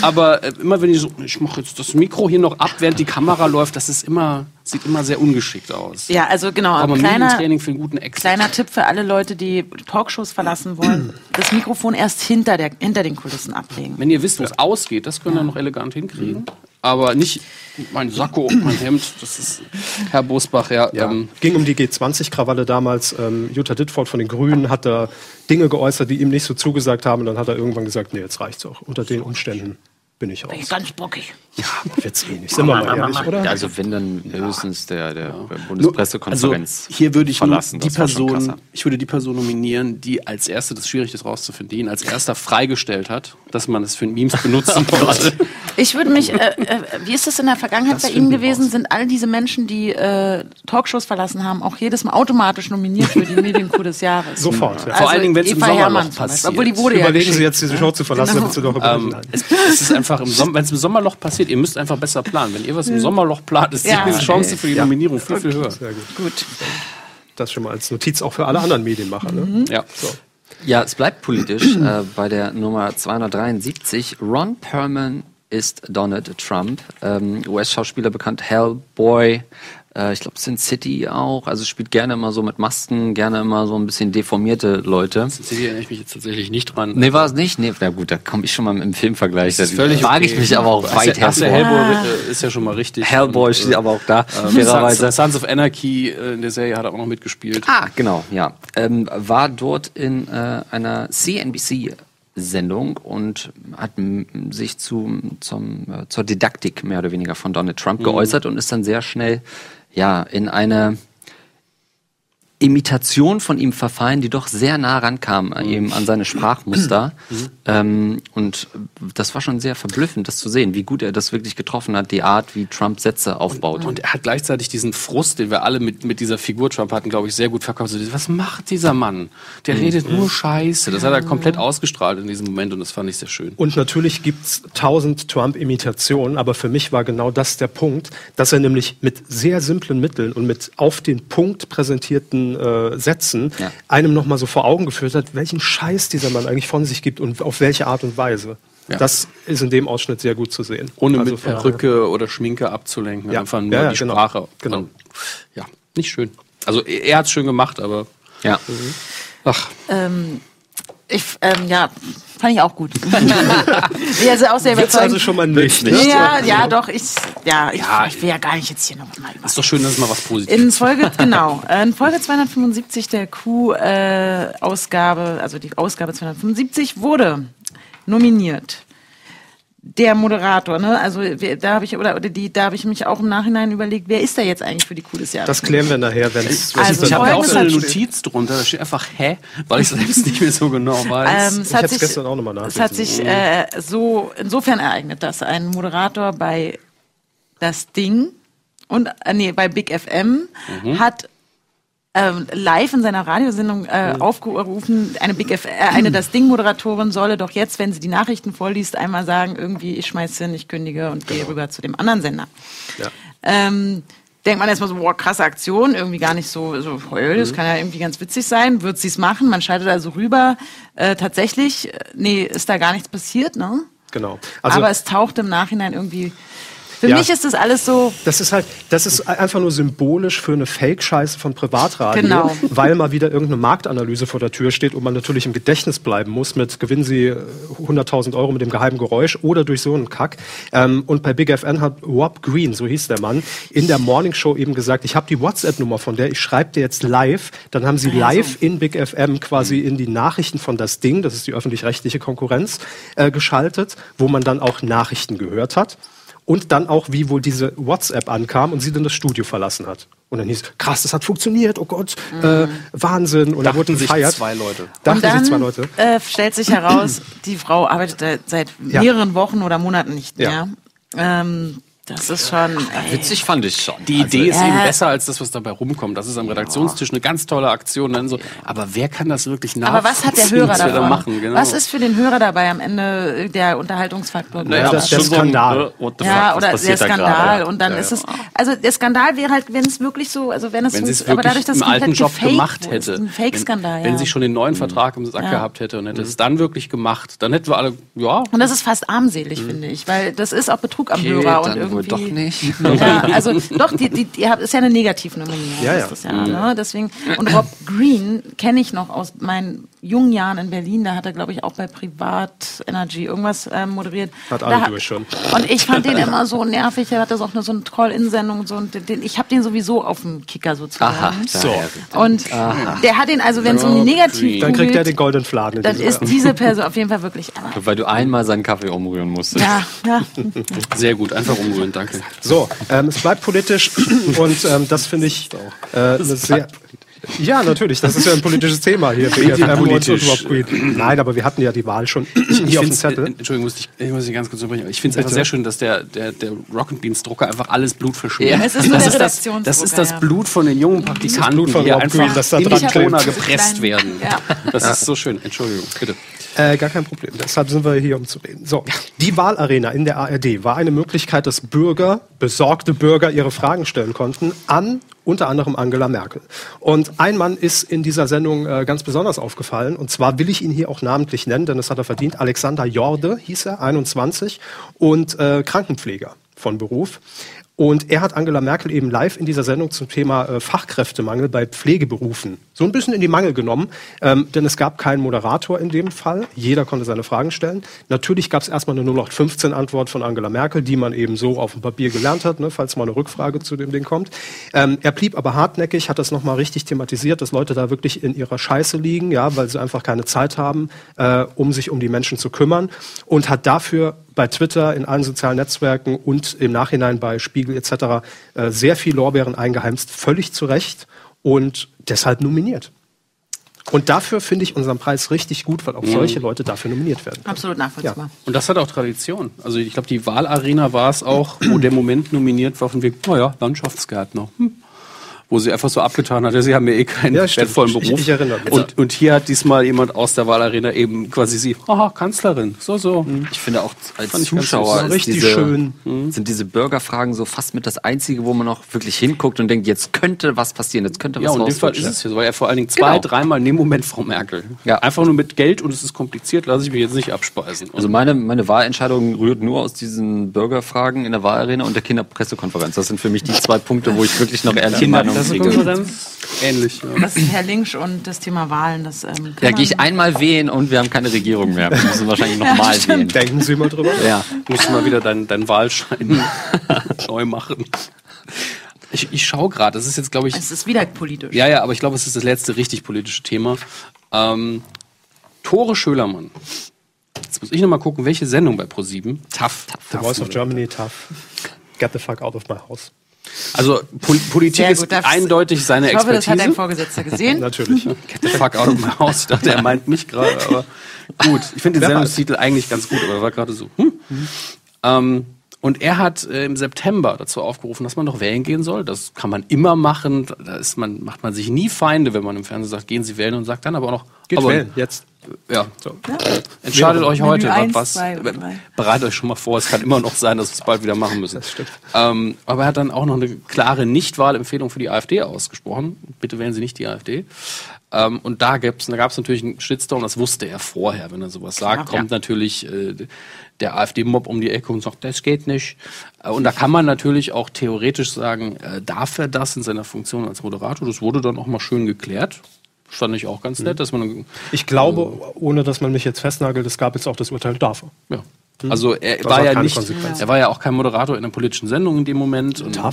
aber immer wenn ich so, ich mache jetzt das Mikro hier noch ab, während die Kamera läuft, das ist immer, sieht immer sehr ungeschickt aus. Ja, also genau. Aber kleiner, für einen guten kleiner Tipp für alle Leute, die Talkshows verlassen wollen, das Mikrofon erst hinter, der, hinter den Kulissen ablegen. Wenn ihr wisst, wo es ja. ausgeht, das können wir ja. noch elegant hinkriegen. Mhm. Aber nicht mein Sakko, mein Hemd, das ist Herr Bosbach. Ja, ja. Ähm, ging um die G zwanzig-Krawalle damals. Ähm, Jutta Ditford von den Grünen hat da Dinge geäußert, die ihm nicht so zugesagt haben. Und dann hat er irgendwann gesagt, nee, jetzt reicht's auch. Unter den Umständen bin ich raus. Bin ich ganz bockig. Ja, wird's eh nicht. Sind wir mal ehrlich, oder? Also wenn, dann höchstens der, der ja. Bundespressekonferenz also, hier würde ich verlassen. Die Person, ich würde die Person nominieren, die als Erste, das ist schwierig, das rauszufinden, ihn als Erster freigestellt hat, dass man es für Memes benutzen kann. Ich würde mich, äh, äh, wie ist das in der Vergangenheit das bei Ihnen gewesen? Raus. Sind all diese Menschen, die äh, Talkshows verlassen haben, auch jedes Mal automatisch nominiert für die Medienkuh des Jahres? Sofort. Ja. Also vor allen Dingen, wenn es im Sommer noch passiert. Obwohl die wurde Überlegen ja Sie jetzt, diese Show zu verlassen, genau. damit Sie doch überlegen. Ähm, es, es ist einfach, wenn es im Sommerloch passiert, ihr müsst einfach besser planen. Wenn ihr was im Sommerloch plant, ist ja. die Chance für die ja. Nominierung viel, viel höher. Sehr gut. gut. Das schon mal als Notiz auch für alle anderen Medienmacher. Mhm. Ne? Ja. So. Ja, es bleibt politisch. äh, bei der Nummer zweihundertdreiundsiebzig, Ron Perlman ist Donald Trump. Ähm, U S-Schauspieler, bekannt Hellboy, äh, ich glaube Sin City auch. Also spielt gerne immer so mit Masken, gerne immer so ein bisschen deformierte Leute. Sin City erinnere ich mich jetzt tatsächlich nicht dran. Nee, war es nicht? Nee, na gut, da komme ich schon mal im Filmvergleich. Da wage ich mich aber auch weit her. Hellboy ist ja schon mal richtig. Hellboy steht aber auch da, fairerweise. Sons of Anarchy in der Serie hat er auch noch mitgespielt. Ah, genau, ja. Ähm, war dort in äh, einer C N B C Sendung und hat sich zu, zum, zur Didaktik mehr oder weniger von Donald Trump mhm. geäußert und ist dann sehr schnell ja, in eine Imitation von ihm verfallen, die doch sehr nah rankam mhm. eben an seine Sprachmuster. Mhm. Ähm, und das war schon sehr verblüffend, das zu sehen, wie gut er das wirklich getroffen hat, die Art, wie Trump Sätze aufbaut. Und, und er hat gleichzeitig diesen Frust, den wir alle mit, mit dieser Figur Trump hatten, glaube ich, sehr gut verkauft. So, was macht dieser Mann? Der mhm. redet nur Scheiße. Das hat er komplett ausgestrahlt in diesem Moment und das fand ich sehr schön. Und natürlich gibt's tausend Trump-Imitationen, aber für mich war genau das der Punkt, dass er nämlich mit sehr simplen Mitteln und mit auf den Punkt präsentierten Äh, Sätzen, ja. einem nochmal so vor Augen geführt hat, welchen Scheiß dieser Mann eigentlich von sich gibt und auf welche Art und Weise. Ja. Das ist in dem Ausschnitt sehr gut zu sehen. Ohne also mit Perücke ja. oder Schminke abzulenken, ja. einfach nur ja, ja, die genau. Sprache. Genau. Und, ja, nicht schön. Also er hat es schön gemacht, aber ja. Mhm. Ach. Ähm, ich, ähm, ja, fand ich auch gut. Also auch sehr jetzt also schon mal nicht. nicht ja, ja, doch. Ich, ja, ich, ja, ich will ja gar nicht jetzt hier nochmal über. Ist doch schön, dass es mal was Positives in Folge, genau. In Folge zweihundertfünfundsiebzig der Q-Ausgabe, äh, also die Ausgabe zweihundertfünfundsiebzig, wurde nominiert. Der Moderator, ne? Also da habe ich oder, oder die, da habe ich mich auch im Nachhinein überlegt, wer ist da jetzt eigentlich für die Kuh des Jahres? Das klären wir nachher, wenn es. Also ich habe auch so eine Notiz drunter, da steht einfach hä, weil ich selbst nicht mehr so genau weiß. Ähm, ich habe es gestern auch nochmal nachgelesen. Es hat sich äh, so insofern ereignet, dass ein Moderator bei Das Ding und äh, nee bei Big F M mhm. hat äh, live in seiner Radiosendung äh, mhm. aufgerufen, eine Big F äh, eine Das Ding-Moderatorin solle doch jetzt, wenn sie die Nachrichten vorliest, einmal sagen, irgendwie, ich schmeiß hin, ich kündige und genau. gehe rüber zu dem anderen Sender. Ja. Ähm, denkt man erstmal so, boah, krasse Aktion, irgendwie gar nicht so, so heul, mhm. das kann ja irgendwie ganz witzig sein, wird sie es machen, man schaltet also rüber. Äh, tatsächlich, nee, ist da gar nichts passiert, ne? Genau. Also aber es taucht im Nachhinein irgendwie. Für ja. mich ist das alles so. Das ist halt, das ist einfach nur symbolisch für eine Fake-Scheiße von Privatradio, genau. weil mal wieder irgendeine Marktanalyse vor der Tür steht und man natürlich im Gedächtnis bleiben muss mit gewinnen Sie hunderttausend Euro mit dem geheimen Geräusch oder durch so einen Kack. Ähm, und bei Big F M hat Rob Green, so hieß der Mann, in der Morning Show eben gesagt, ich habe die WhatsApp-Nummer von der, ich schreibe dir jetzt live. Dann haben sie live in Big F M quasi in die Nachrichten von Das Ding, das ist die öffentlich-rechtliche Konkurrenz, äh, geschaltet, wo man dann auch Nachrichten gehört hat. Und dann auch, wie wohl diese WhatsApp ankam und sie dann das Studio verlassen hat. Und dann hieß krass, das hat funktioniert, oh Gott, mhm. äh, Wahnsinn. Und da wurden sich zwei Leute. Dachten dann, sich zwei Leute. Äh, stellt sich heraus, die Frau arbeitet seit ja. mehreren Wochen oder Monaten nicht mehr. Ja. Ähm, das ist schon. Ey. Witzig fand ich schon. Die also, Idee ist äh, eben besser als das, was dabei rumkommt. Das ist am Redaktionstisch eine ganz tolle Aktion. Dann so, aber wer kann das wirklich nachvollziehen? Aber was hat der Hörer dabei? Da genau. Was ist für den Hörer dabei am Ende der Unterhaltungsfaktor? Naja, das, das ist der Skandal. So ein, ne? Ja, oder der Skandal. Da und dann ja, ist es. Also der Skandal wäre halt, wenn es wirklich so, also wenn es wenn wirklich aber dadurch, dass es komplett alten Job gefaked gemacht hätte, ein Fake-Skandal. Wenn, ja. wenn sie schon den neuen mhm. Vertrag im Sack ja. gehabt hätte und hätte mhm. es dann wirklich gemacht, dann hätten wir alle, ja. Und das ist fast armselig, mhm. finde ich, weil das ist auch Betrug am Hörer und irgendwie. Doch nicht. Ja, also doch, die, die, die ist ja eine Negativnominierung. Ja, ja. Ist das ja, ne? Deswegen, und Rob Green kenne ich noch aus meinen jungen Jahren in Berlin. Da hat er, glaube ich, auch bei Privat Energy irgendwas ähm, moderiert. Hat alle da, durch schon. Und ich fand den immer so nervig. Er hat das auch eine, so eine Call-In-Sendung. So, und den, ich habe den sowieso auf dem Kicker sozusagen. Aha, so. Und aha. der hat den, also wenn es um die Negativ dann kriegt er den goldenen Fladen. Dann ist diese Person auf jeden Fall wirklich arm. Weil du einmal seinen Kaffee umrühren musstest. Ja, ja. Sehr gut, einfach umrühren. Danke. So, ähm, es bleibt politisch und ähm, das finde ich äh, sehr. Ja, natürlich, das ist ja ein politisches Thema hier. Politisch. Nein, aber wir hatten ja die Wahl schon ich hier auf dem Zettel. Entschuldigung, muss ich, ich muss dich ganz kurz unterbrechen. Ich finde es einfach sehr schön, dass der, der, der Rocket Beans Drucker einfach alles Blut verschmiert. Ja, es ist das, ist das, das ist das Blut von den jungen Praktikanten, die hier einfach das da in die Corona gepresst werden. Ja. Das ist so schön. Entschuldigung, bitte. Äh, gar kein Problem, deshalb sind wir hier, um zu reden. So, die Wahlarena in der A R D war eine Möglichkeit, dass Bürger, besorgte Bürger, ihre Fragen stellen konnten an unter anderem Angela Merkel. Und ein Mann ist in dieser Sendung äh, ganz besonders aufgefallen. Und zwar will ich ihn hier auch namentlich nennen, denn das hat er verdient. Alexander Jorde hieß er, einundzwanzig, und äh, Krankenpfleger von Beruf. Und er hat Angela Merkel eben live in dieser Sendung zum Thema äh, Fachkräftemangel bei Pflegeberufen so ein bisschen in die Mangel genommen. Ähm, denn es gab keinen Moderator in dem Fall. Jeder konnte seine Fragen stellen. Natürlich gab es erstmal eine null acht fünfzehn-Antwort von Angela Merkel, die man eben so auf dem Papier gelernt hat, ne, falls mal eine Rückfrage zu dem Ding kommt. Ähm, er blieb aber hartnäckig, hat das nochmal richtig thematisiert, dass Leute da wirklich in ihrer Scheiße liegen, ja, weil sie einfach keine Zeit haben, äh, um sich um die Menschen zu kümmern. Und hat dafür bei Twitter, in allen sozialen Netzwerken und im Nachhinein bei Spiegel et cetera sehr viel Lorbeeren eingeheimst, völlig zu Recht und deshalb nominiert. Und dafür finde ich unseren Preis richtig gut, weil auch solche Leute dafür nominiert werden können. Absolut nachvollziehbar. Ja. Und das hat auch Tradition. Also ich glaube, die Wahlarena war es auch, wo der Moment nominiert war von wegen, naja, Landschaftsgärtner. Hm. Wo sie einfach so abgetan hat, sie haben ja eh keinen ja, wertvollen Beruf. Ich, ich erinnere mich. Und, und hier hat diesmal jemand aus der Wahlarena eben quasi sie, haha, Kanzlerin, so, so. Mhm. Ich finde auch als Zuschauer ist richtig diese, schön. Mhm. sind diese Bürgerfragen so fast mit das Einzige, wo man noch wirklich hinguckt und denkt, jetzt könnte was passieren, jetzt könnte was passieren. Ja, und in dem Fall ist es hier so, weil ja vor allen Dingen zwei, genau. dreimal in dem Moment Frau Merkel. Ja. Einfach nur mit Geld und es ist kompliziert, lasse ich mich jetzt nicht abspeisen. Und also meine, meine Wahlentscheidung rührt nur aus diesen Bürgerfragen in der Wahlarena und der Kinderpressekonferenz. Das sind für mich die zwei Punkte, wo ich wirklich noch ehrlich ja. meine Das ist Konferenz ähnlich. Ja. Das ist Herr Lingsch und das Thema Wahlen. Das, ähm, da gehe ich einmal wählen und wir haben keine Regierung mehr. Wir müssen wahrscheinlich nochmal ja, wählen. Denken Sie mal drüber. Ja. Du musst mal wieder deinen dein Wahlschein neu machen. Ich, ich schaue gerade, das ist jetzt, glaube ich... Es ist wieder politisch. Ja, ja, aber ich glaube, es ist das letzte richtig politische Thema. Ähm, Tore Schölermann. Jetzt muss ich nochmal gucken, welche Sendung bei ProSieben. Tough. tough The Voice of Germany, tough. Get the fuck out of my house. Also Pol- Politik gut, ist eindeutig seine ich hoffe, Expertise. Ich glaube, das hat dein Vorgesetzer gesehen. Natürlich. Get the fuck out of my house. Ich dachte, er meint mich gerade. Aber gut, ich finde den Sendungstitel eigentlich ganz gut, aber er war gerade so. Hm? Mhm. Ähm, und er hat äh, im September dazu aufgerufen, dass man doch wählen gehen soll. Das kann man immer machen. Da ist man, macht man sich nie Feinde, wenn man im Fernsehen sagt, gehen Sie wählen und sagt dann aber auch noch, geht aber, wählen, jetzt. Ja, so. ja. Entscheidet euch heute eins, was. Zwei, bereitet euch schon mal vor, es kann immer noch sein, dass wir es bald wieder machen müssen. Das stimmt. Ähm, aber er hat dann auch noch eine klare Nichtwahlempfehlung für die AfD ausgesprochen. Bitte wählen Sie nicht die AfD. Ähm, und da gab es da gab's natürlich einen Shitstorm, das wusste er vorher, wenn er sowas sagt. Ach, kommt ja. natürlich äh, der AfD-Mob um die Ecke und sagt, das geht nicht. Äh, und da kann man natürlich auch theoretisch sagen, äh, darf er das in seiner Funktion als Moderator? Das wurde dann auch mal schön geklärt. Fand ich auch ganz nett, dass man... Ich glaube, also, ohne dass man mich jetzt festnagelt, es gab jetzt auch das Urteil dafür. Ja. Hm? Also er war ja, nicht, er war ja auch kein Moderator in einer politischen Sendung in dem Moment. Und, äh,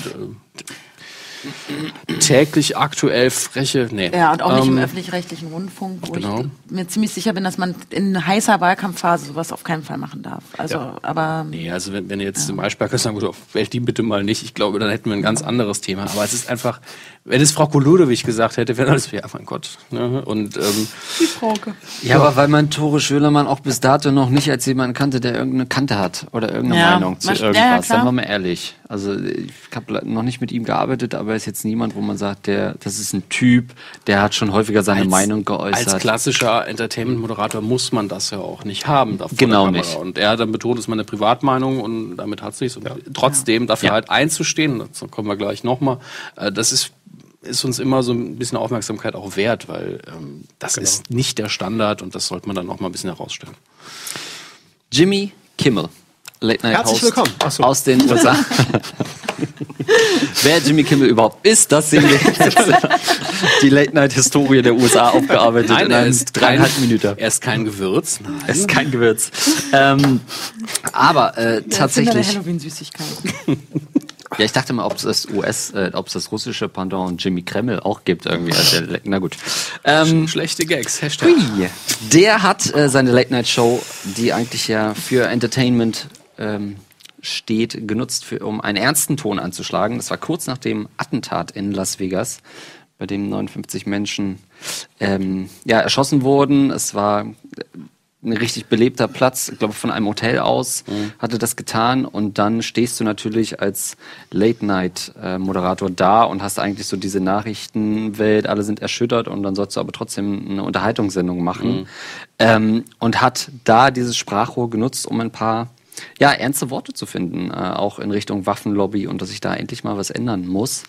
täglich aktuell freche... Nee. Ja, und auch ähm, nicht im öffentlich-rechtlichen Rundfunk, wo genau. ich mir ziemlich sicher bin, dass man in heißer Wahlkampfphase sowas auf keinen Fall machen darf. Also, ja. aber... Nee, also wenn, wenn jetzt ja. im Maischberger sagen, gut, wählt die bitte mal nicht, ich glaube, dann hätten wir ein ganz anderes Thema. Aber es ist einfach... Wenn es Frau Kolodewig gesagt hätte, wäre alles wie, ja, mein Gott. Ne? Und, ähm, die Frauke. Ja, aber weil man Tore Schölermann auch bis dato noch nicht als jemanden kannte, der irgendeine Kante hat oder irgendeine ja. Meinung zu irgendwas. Ja, ja, Seien wir mal ehrlich. Also ich habe noch nicht mit ihm gearbeitet, aber er ist jetzt niemand, wo man sagt, der, das ist ein Typ, der hat schon häufiger seine als, Meinung geäußert. Als klassischer Entertainment-Moderator muss man das ja auch nicht haben. Genau nicht. Und er hat dann betont, es ist meine Privatmeinung und damit hat sich's. Und ja. trotzdem ja. dafür ja. halt einzustehen, dazu kommen wir gleich nochmal, das ist ist uns immer so ein bisschen Aufmerksamkeit auch wert, weil ähm, das genau. ist nicht der Standard und das sollte man dann auch mal ein bisschen herausstellen. Jimmy Kimmel, Late Night Host so. aus den U S A. Wer Jimmy Kimmel überhaupt ist, das sehen wir jetzt. Die Late-Night-Historie der U S A aufgearbeitet. Nein, er ist dreieinhalb Minuten. Er ist kein Gewürz. Nein. Er ist kein Gewürz. Ähm, aber äh, tatsächlich... Halloween-Süßigkeit. Ja, ich dachte mal, ob es das U S, äh, ob es das russische Pendant Jimmy Kreml auch gibt irgendwie. Also, na gut. Ähm, Schlechte Gags, Hashtag. Der hat äh, seine Late-Night-Show, die eigentlich ja für Entertainment ähm, steht, genutzt, für, um einen ernsten Ton anzuschlagen. Das war kurz nach dem Attentat in Las Vegas, bei dem neunundfünfzig Menschen ähm, ja, erschossen wurden. Es war äh, ein richtig belebter Platz, ich glaube von einem Hotel aus, mhm. hatte das getan und dann stehst du natürlich als Late-Night-Moderator da und hast eigentlich so diese Nachrichtenwelt, alle sind erschüttert und dann sollst du aber trotzdem eine Unterhaltungssendung machen mhm. ähm, und hat da dieses Sprachrohr genutzt, um ein paar ja, ernste Worte zu finden, äh, auch in Richtung Waffenlobby und dass sich da endlich mal was ändern muss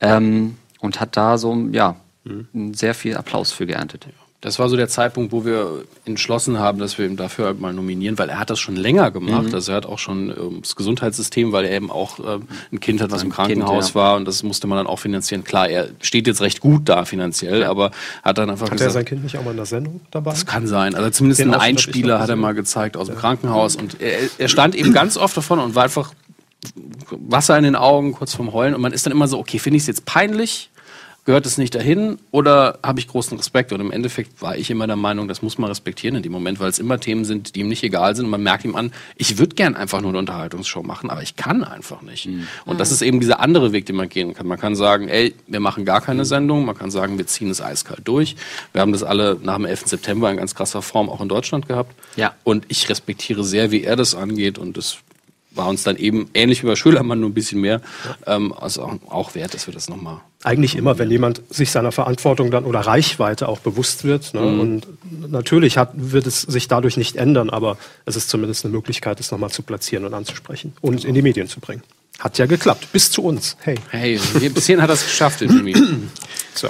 ähm, und hat da so, ja, mhm. sehr viel Applaus für geerntet. Das war so der Zeitpunkt, wo wir entschlossen haben, dass wir ihn dafür halt mal nominieren, weil er hat das schon länger gemacht. Mhm. Also er hat auch schon äh, das Gesundheitssystem, weil er eben auch äh, ein Kind hat, was im Krankenhaus kind, ja. war, und das musste man dann auch finanzieren. Klar, er steht jetzt recht gut da finanziell, ja. aber hat dann einfach hat gesagt... Hat er sein Kind nicht auch mal in der Sendung dabei? Das kann sein. Also zumindest einen Einspieler hat er mal gezeigt aus ja. dem Krankenhaus, und er, er stand eben ganz oft davon und war einfach Wasser in den Augen, kurz vorm Heulen, und man ist dann immer so, okay, finde ich es jetzt peinlich? Gehört es nicht dahin oder habe ich großen Respekt? Und im Endeffekt war ich immer der Meinung, das muss man respektieren in dem Moment, weil es immer Themen sind, die ihm nicht egal sind. Und man merkt ihm an, ich würde gern einfach nur eine Unterhaltungsshow machen, aber ich kann einfach nicht. Mhm. Und das ist eben dieser andere Weg, den man gehen kann. Man kann sagen, ey, wir machen gar keine Sendung. Man kann sagen, wir ziehen es eiskalt durch. Wir haben das alle nach dem elften September in ganz krasser Form auch in Deutschland gehabt. Ja. Und ich respektiere sehr, wie er das angeht, und das war uns dann eben, ähnlich wie bei Schölermann, nur ein bisschen mehr, ähm, also auch, auch wert, dass wir das nochmal... Eigentlich immer, wenn jemand sich seiner Verantwortung dann oder Reichweite auch bewusst wird. Ne? Mhm. Und natürlich hat, wird es sich dadurch nicht ändern, aber es ist zumindest eine Möglichkeit, es nochmal zu platzieren und anzusprechen und also. in die Medien zu bringen. Hat ja geklappt, bis zu uns. Hey, hey, bisher hat er es geschafft in den Medien. So.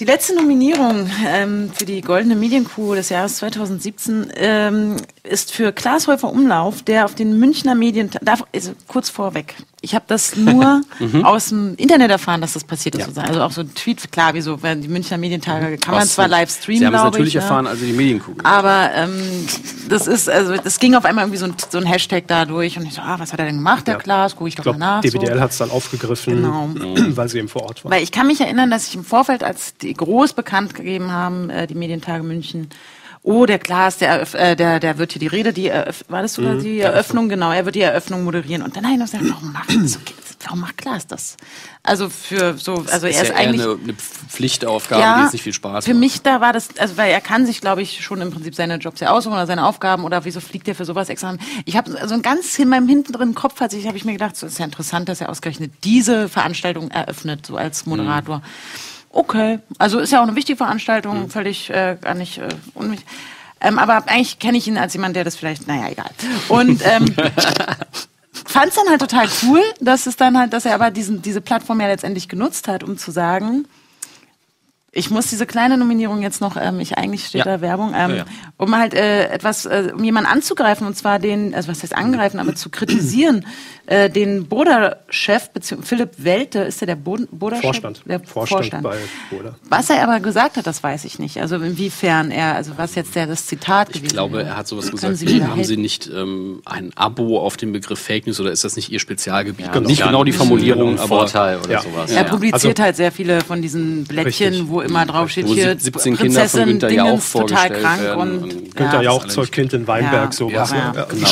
Die letzte Nominierung ähm, für die Goldene Mediengruppe des Jahres zweitausendsiebzehn ähm, ist für Klaas Heufer-Umlauf, der auf den Münchner Medien... Darf, also kurz vorweg, ich habe das nur mhm. aus dem Internet erfahren, dass das passiert ist. Ja. Also auch so ein Tweet, klar, wieso werden die Münchner Medientage, kann man zwar live streamen, glaube ich. Sie haben es natürlich ich, ne? erfahren, also die Medienkugel. Aber ähm, das ist, also das ging auf einmal irgendwie so ein, so ein Hashtag da durch, und ich so, ah, was hat er denn gemacht, der ja. Klaas, gucke ich doch ich glaub, mal nach. D W D L so. hat es dann aufgegriffen, genau. weil sie eben vor Ort war. Weil ich kann mich erinnern, dass ich im Vorfeld, als die groß bekannt gegeben haben, äh, die Medientage München. Oh, der Klaas, der, äh, der, der wird hier die Rede, die Eröff war das sogar mhm, die Eröffnung? Eröffnung, genau, er wird die Eröffnung moderieren. Und dann habe ich noch gesagt, warum macht, das, warum macht Klaas das? Also für so, also er ist, ist ja eigentlich eher eine, eine Pflichtaufgabe, ja, die jetzt nicht viel Spaß macht. Für mich da war das, also weil er kann sich, glaube ich, schon im Prinzip seine Jobs ja aussuchen oder seine Aufgaben, oder wieso fliegt er für sowas extra? Ich habe also ganz in meinem hinten drin Kopf, also ich habe ich mir gedacht, so ist ja interessant, dass er ausgerechnet diese Veranstaltung eröffnet, so als Moderator. Mhm. Okay, also ist ja auch eine wichtige Veranstaltung, mhm. völlig äh, gar nicht äh, unwichtig. Ähm, aber eigentlich kenne ich ihn als jemand, der das vielleicht, naja, egal. Und ähm, fand es dann halt total cool, dass es dann halt, dass er aber diesen, diese Plattform ja letztendlich genutzt hat, um zu sagen, ich muss diese kleine Nominierung jetzt noch, ähm, ich eigentlich steht ja. da Werbung, ähm, ja, ja. um halt äh, etwas, äh, um jemanden anzugreifen, und zwar den, also was heißt angreifen, aber zu kritisieren, äh, den Boda-Chef, beziehungsweise Philipp Welte, ist der der Boda-Chef? Vorstand. Der Vorstand, Vorstand bei Boda. Was er aber gesagt hat, das weiß ich nicht. Also inwiefern er, also was jetzt der, das Zitat gewesen ist. Ich glaube, er hat sowas gesagt, Sie haben Sie nicht ähm, ein Abo auf den Begriff Fake News, oder ist das nicht Ihr Spezialgebiet? Ja, genau. Nicht ja, genau die Formulierung, aber Vorteil oder ja. sowas. Er publiziert also, halt sehr viele von diesen Blättchen, richtig. wo immer drauf steht, hier siebzehn Kinder von Günther Jauch total krank werden. Und, und Günther Jauch Zeug Kind in Weinberg, ja, sowas. Ja, ja. Genau,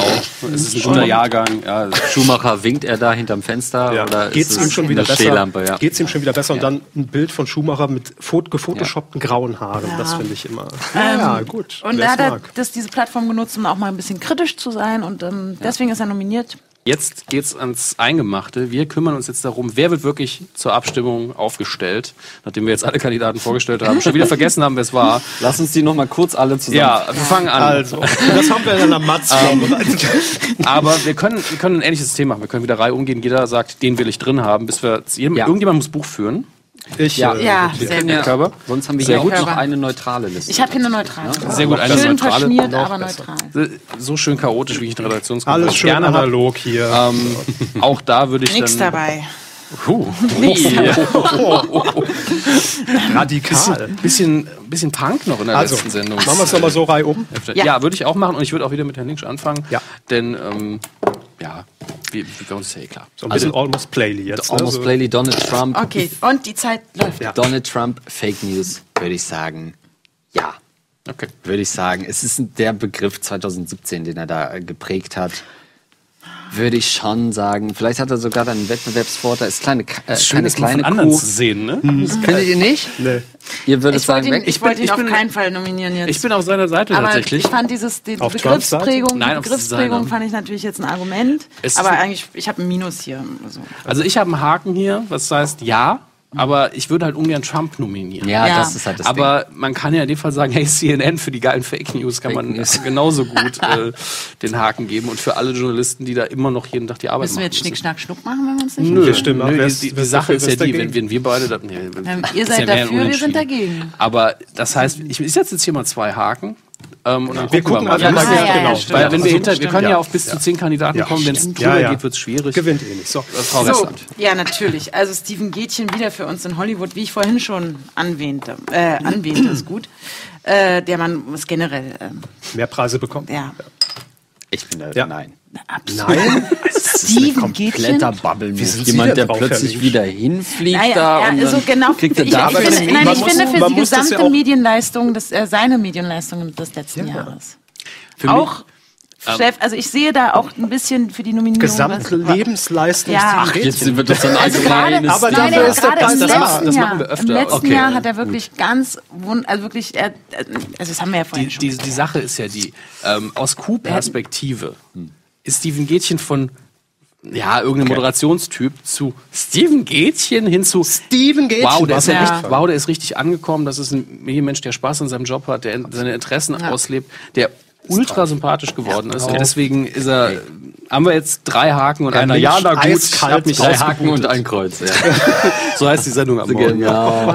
es ist ein guter Jahrgang. Ja, Schumacher, winkt er da hinterm Fenster? Ja. Oder Geht's ist ihm es schon wieder besser? Ja. Geht's ihm schon wieder besser? Ja. Und dann ein Bild von Schumacher mit gefotoshoppten ja. grauen Haaren. Ja. Das finde ich immer. Ähm, ja, gut. Und er hat das, diese Plattform genutzt, um auch mal ein bisschen kritisch zu sein, und ähm, deswegen ja. ist er nominiert. Jetzt geht's ans Eingemachte. Wir kümmern uns jetzt darum, wer wird wirklich zur Abstimmung aufgestellt, nachdem wir jetzt alle Kandidaten vorgestellt haben. Schon wieder vergessen haben, wer es war. Lass uns die noch mal kurz alle zusammen. Ja, wir fangen an. Also, das haben wir in einer Matz vorbereitet. Aber wir können, wir können ein ähnliches System machen. Wir können wieder Reihe umgehen. Jeder sagt, den will ich drin haben, bis wir jedem, ja. irgendjemand muss Buch führen. Ich, ja, äh, ja sehr gut. Ja. Sonst haben wir sehr gut noch eine neutrale Liste. Ich habe hier eine neutrale. Ja. Sehr gut, eine schön neutrale. Schön verschmiert, aber neutral. So schön chaotisch, wie ich in der Redaktionskonferenz alles schön gerne analog hab. hier. Ähm, auch da würde ich Nix dann... Nichts dabei. Uh, Nichts nee. dabei. Oh, oh, oh. Radikal. Bisschen, bisschen Punk noch in der also, letzten Sendung. Machen wir es nochmal so rei um. Ja, ja würde ich auch machen, und ich würde auch wieder mit Herrn Lingsch anfangen. Ja. Denn... Ähm, ja, wir können uns ja eh klar. So ein bisschen also, Almost Playly jetzt. Ne? Almost Playly, Donald Trump. Okay, und die Zeit läuft. Ja. Donald Trump, Fake News, würde ich sagen, ja. Okay. Würde ich sagen, es ist der Begriff zweitausendsiebzehn, den er da geprägt hat. Würde ich schon sagen. Vielleicht hat er sogar dann einen Wettbewerbsvorteil. Ist kleine, äh, ist schön, keine kleine von anderen Kuh. zu sehen, ne? Mhm. Findet ihr nicht? Nee. Ihr würdet ich sagen, ihn, ich, ich wollte ihn auf bin, keinen Fall nominieren jetzt. Ich bin auf seiner Seite aber tatsächlich. Ich fand dieses, die auf Begriffsprägung, Nein, Begriffsprägung fand ich natürlich jetzt ein Argument. Es aber eigentlich, ich habe ein Minus hier. Also, also ich habe einen Haken hier, was heißt ja. Aber ich würde halt ungern Trump nominieren. Ja, ja, das ist halt das Aber Ding. Man kann ja in dem Fall sagen, hey, C N N, für die geilen Fake News kann Fake man News. genauso gut äh, den Haken geben. Und für alle Journalisten, die da immer noch jeden Tag die Arbeit müssen machen. Müssen wir jetzt Schnick, Schnack, Schnuck machen, wenn wir uns nicht Nö, stimmt. Nö, die, die, die Sache ist ja die, wenn, wenn wir beide... Da, nee, ähm, ihr seid ja dafür, wir sind dagegen. Aber das heißt, ich, ich setze jetzt hier mal zwei Haken. Ähm, und dann wir gucken, gucken wir mal. Ja, ja, genau. Ja, Weil, wenn wir, hinter, stimmt, wir können ja, ja auf bis zu zehn Kandidaten ja. kommen. Wenn es drüber ja, ja. geht, wird es schwierig. Gewinnt eh nicht. So, Frau so, ja, natürlich. Also Steven Gätjen wieder für uns in Hollywood, wie ich vorhin schon anwähnte. Äh, anwähnte ist gut. Äh, der Mann muss generell... Äh, Mehr Preise bekommen? Ja. Ich finde, ja. nein. Absolut. Nein? Das ist ein kompletter Bubble. Wie jemand, der plötzlich wieder hinfliegt naja, da ja, und dann so genau, kriegt er da... Ich, ich finde, nein, ich muss, finde für die gesamte ja Medienleistung, das, äh, seine Medienleistung des letzten ja. Jahres. Für auch... Chef, also ich sehe da auch ein bisschen für die Nominierung. Gesamte Lebensleistung. Ja. Ach, jetzt wird das dann also allgemeines. Aber nein, dafür ist doch ganz normal. Das machen wir öfter. Im letzten okay. Jahr hat er wirklich Gut. ganz, also wirklich, also das haben wir ja vorhin die, schon. Die, die Sache ist ja die, ähm, aus Q-Perspektive hm. ist Steven Gätjen von ja, irgendein okay. Moderationstyp zu Steven Gätjen hin zu Steven Gätjen. Wow, der ist ja richtig, wow, der ist richtig angekommen. Das ist ein Medienmensch, der Spaß an seinem Job hat, der seine Interessen ja. auslebt, der ultra sympathisch geworden ja, ist. Und deswegen ist er, okay. haben wir jetzt drei Haken und ja, einer Ja, na gut, eiskalt, ich hab mich drei Haken und ein Kreuz. Ja. So heißt die Sendung am Morgen. Genau.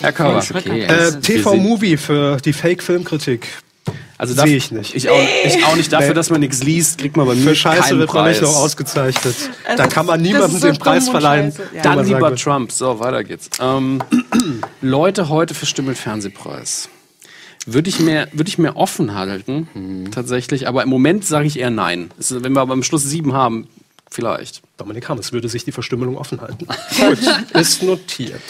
Herr Körber. Okay. Äh, T V-Movie für die Fake-Filmkritik. Also sehe ich nicht. Ich auch, ich auch nicht. Dafür, dass man nichts liest, kriegt man bei mir Für Scheiße keinen wird man Preis. Nicht noch ausgezeichnet. Also, da kann man niemandem so den Preis verleihen. Ja. Dann lieber Trump. So, weiter geht's. Ähm, Leute heute für Stimme- und Fernsehpreis. Würde ich mir, würde ich mir offen halten, mhm. tatsächlich. Aber im Moment sage ich eher nein. Ist, wenn wir aber am Schluss sieben haben, vielleicht. Dominik Hammes würde sich die Verstümmelung offen halten. Gut, ist notiert.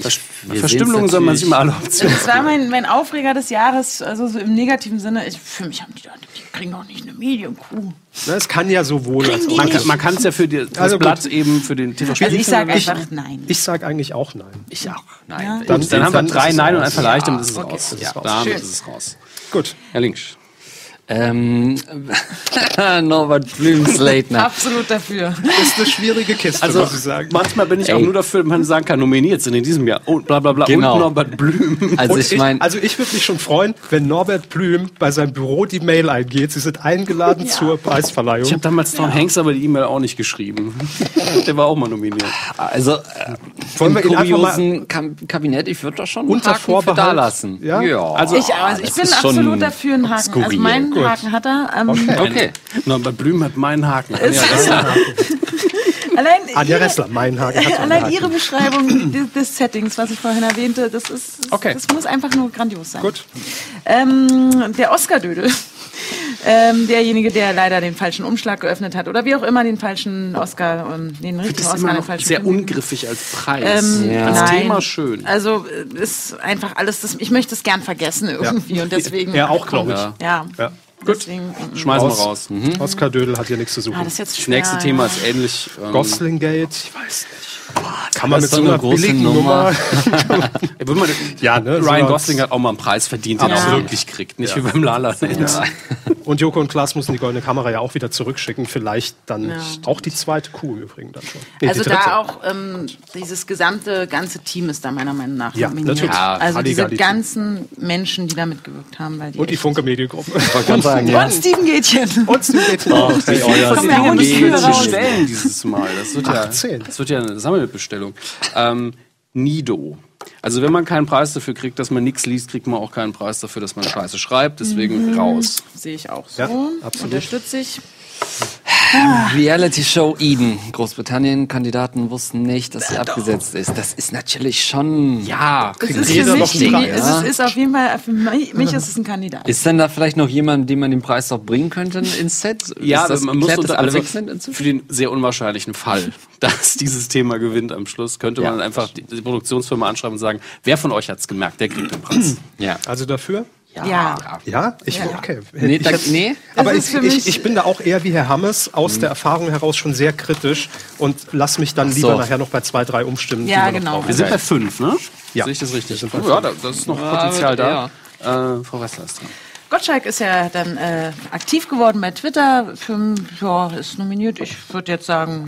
Versch wir Verstümmelung soll man sich immer alle Optionen. Das war mein, mein Aufreger des Jahres, also so im negativen Sinne. Ich, für mich haben die da, die kriegen doch nicht eine Medium-Crew. Es kann ja sowohl als auch. Man kann es ja für die, das also Blatt gut. eben für den T V spielen. Also ich sage einfach ich, nein. Ich sage eigentlich auch nein. Ich auch nein. Ja. Dann, dann, dann haben wir drei Nein und ein Vielleicht, ja, dann ist es okay. raus. Ja, dann ist es raus. Gut. Herr Lingsch. Ähm, Norbert Blüms Leitner. Absolut dafür. Das ist eine schwierige Kiste, also, muss ich sagen. Manchmal bin ich Ey. auch nur dafür, wenn man sagen kann, nominiert sind in diesem Jahr. Und bla bla bla. Genau. Und Norbert Blüm. Also und ich, ich mein, also ich würde mich schon freuen, wenn Norbert Blüm bei seinem Büro die Mail eingeht. Sie sind eingeladen ja. zur Preisverleihung. Ich habe damals Tom ja. Hanks aber die E-Mail auch nicht geschrieben. Der war auch mal nominiert. Also äh, im wir kuriosen mal Kabinett, ich würde da schon einen Haken für da lassen. Ja? Ja. Also, ich, also ich bin absolut dafür, einen Haken. Skurril. Also mein Haken hat er. Ähm, okay. okay. Norbert Blüm hat meinen Haken. Anja Ressler, allein Anja Ressler meinen Haken. Hat allein Haken. Ihre Beschreibung des, des Settings, was ich vorhin erwähnte, das ist, das, okay. das muss einfach nur grandios sein. Gut. Ähm, der Oscar-Dödel. Ähm, derjenige, der leider den falschen Umschlag geöffnet hat oder wie auch immer den falschen Oscar und den richtigen Oscar immer noch den falschen sehr ungriffig als Preis ähm, ja. als nein. Thema schön also ist einfach alles das, ich möchte es gern vergessen irgendwie ja. und deswegen ja auch glaube ich ja, ja. ja. Gut, deswegen, schmeißen wir raus. Mhm. Oscar Dödel hat ja nichts zu suchen. Ah, das, jetzt das nächste Thema ist ähnlich. Ähm, Gosling-Gate, ich weiß nicht. Boah, kann man mit so einer billigen Nummer... Nummer. man, ja, ne, Ryan Gosling hat auch mal einen Preis verdient, den ja. er auch wirklich kriegt. Nicht ja. wie beim La La Land. Ja. Und Joko und Klaas müssen die Goldene Kamera ja auch wieder zurückschicken. Vielleicht dann ja. auch die zweite Kuh im Übrigen dann schon. Nee, also da auch ähm, dieses gesamte, ganze Team ist da meiner Meinung nach ja, nominiert. Ja, also diese ganzen Menschen, die da mitgewirkt haben. Weil die und die Funke Mediengruppe. Sagen, ja. Und Steven Gätjen. Und Steven Gätjen. Oh, das ist ja bestellen dieses Mal. Das wird ja, das wird ja eine Sammelbestellung. Ähm, Nido. Also wenn man keinen Preis dafür kriegt, dass man nichts liest, kriegt man auch keinen Preis dafür, dass man Scheiße schreibt. Deswegen mhm. raus. Sehe ich auch so. Ja, unterstütze ich. Ah. Reality Show Eden. Großbritannien, Kandidaten wussten nicht, dass sie Doch. abgesetzt ist. Das ist natürlich schon... Ja, es ist, für mich die, ja? es ist auf jeden Fall, für mich, mich ist es ein Kandidat. Ist denn da vielleicht noch jemand, den man den Preis noch bringen könnte ins Set? Ja, das, man muss unter, alle also für den sehr unwahrscheinlichen Fall, dass dieses Thema gewinnt am Schluss, könnte ja. man einfach die, die Produktionsfirma anschreiben und sagen, wer von euch hat es gemerkt, der kriegt den Preis. Ja. Also dafür... Ja. Ja. ja, ich, okay. Nee, ich, ich, nee. Aber ich, ich, ich bin da auch eher wie Herr Hammes, aus mhm. der Erfahrung heraus schon sehr kritisch und lass mich dann so. lieber nachher noch bei zwei, drei umstimmen. Ja, wir genau. Wir sind bei fünf, ne? Ja. Sehe ich das richtig? Das ja, da das ist noch ja, Potenzial da. Ja. Äh, Frau Ressler ist dran. Gottschalk ist ja dann äh, aktiv geworden bei Twitter. Für, ja, ist nominiert. Ich würde jetzt sagen...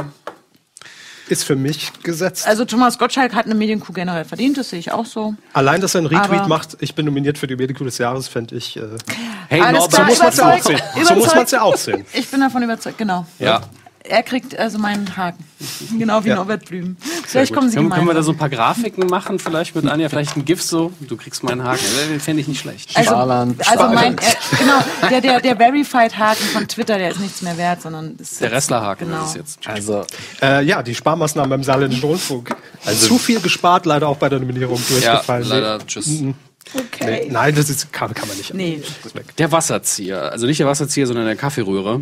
ist für mich gesetzt. Also Thomas Gottschalk hat eine Medienkuh generell verdient, das sehe ich auch so. Allein, dass er einen Retweet aber macht, ich bin nominiert für die Medienkuh des Jahres, fände ich... Äh, hey, Norbert, so muss man es ja auch sehen. So muss man es ja auch sehen. Ich bin davon überzeugt, genau. Ja. Er kriegt also meinen Haken. Genau wie ja. Norbert Blüm. Vielleicht kommen Sie Können, können wir da so ein paar Grafiken machen, vielleicht mit Anja, vielleicht ein GIF so. Du kriegst meinen Haken. Den fände ich nicht schlecht. Also, also mein, äh, genau, der, der, der Verified-Haken von Twitter, der ist nichts mehr wert, sondern ist der Ressler-Haken genau. ist jetzt. Also, äh, ja, die Sparmaßnahmen beim Saarländischen Rundfunk. Also, zu viel gespart, leider auch bei der Nominierung durchgefallen. Ja, leider, tschüss. Mhm. Okay. Nee, nein, das ist, kann, kann man nicht. Nee. Der Wasserzieher, also nicht der Wasserzieher, sondern der Kaffeerührer.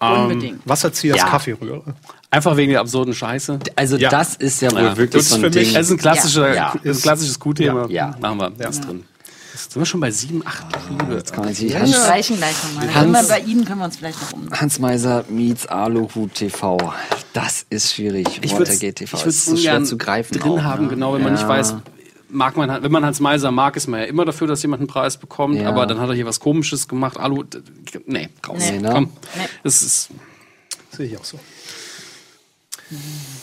Unbedingt. Wasserzieher ja. Kaffeerührer. Einfach wegen der absurden Scheiße. Also ja. das ist ja wohl ja. wirklich das so ein für Ding. Mich. Das ist ein, klassischer, ja. ist ein klassisches Q-Thema. Ja. Ja. Machen wir ja. das ja. drin. Sind wir schon bei sieben, acht Liebe? Jetzt kann man sich Hans, ja. gleich nochmal. Hans, bei Ihnen können wir uns vielleicht noch um. Hans Meiser meets Aluhut T V. Das ist schwierig. Ich würde es so schwer zu greifen drin auch, haben, ne? genau, wenn ja. man nicht weiß... Mag man, wenn man Hans Meiser mag, ist man ja immer dafür, dass jemand einen Preis bekommt. Ja. Aber dann hat er hier was Komisches gemacht. Alu, nee, raus. Nee, ne? Komm. Nee. Das ist. Das sehe ich auch so.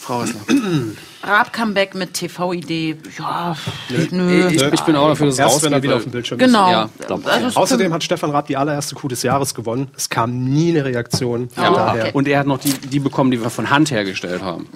Frau Ressler. Raab-Comeback mit T V-Idee. Ja, nö. nö. Ich, ich bin auch dafür, dass es rausgeht, wenn er wieder auf dem Bildschirm genau. ist. Ja, glaub, also ja. Außerdem hat Stefan Raab die allererste Kuh des Jahres gewonnen. Es kam nie eine Reaktion. Oh, daher. Okay. Und er hat noch die, die bekommen, die wir von Hand hergestellt haben.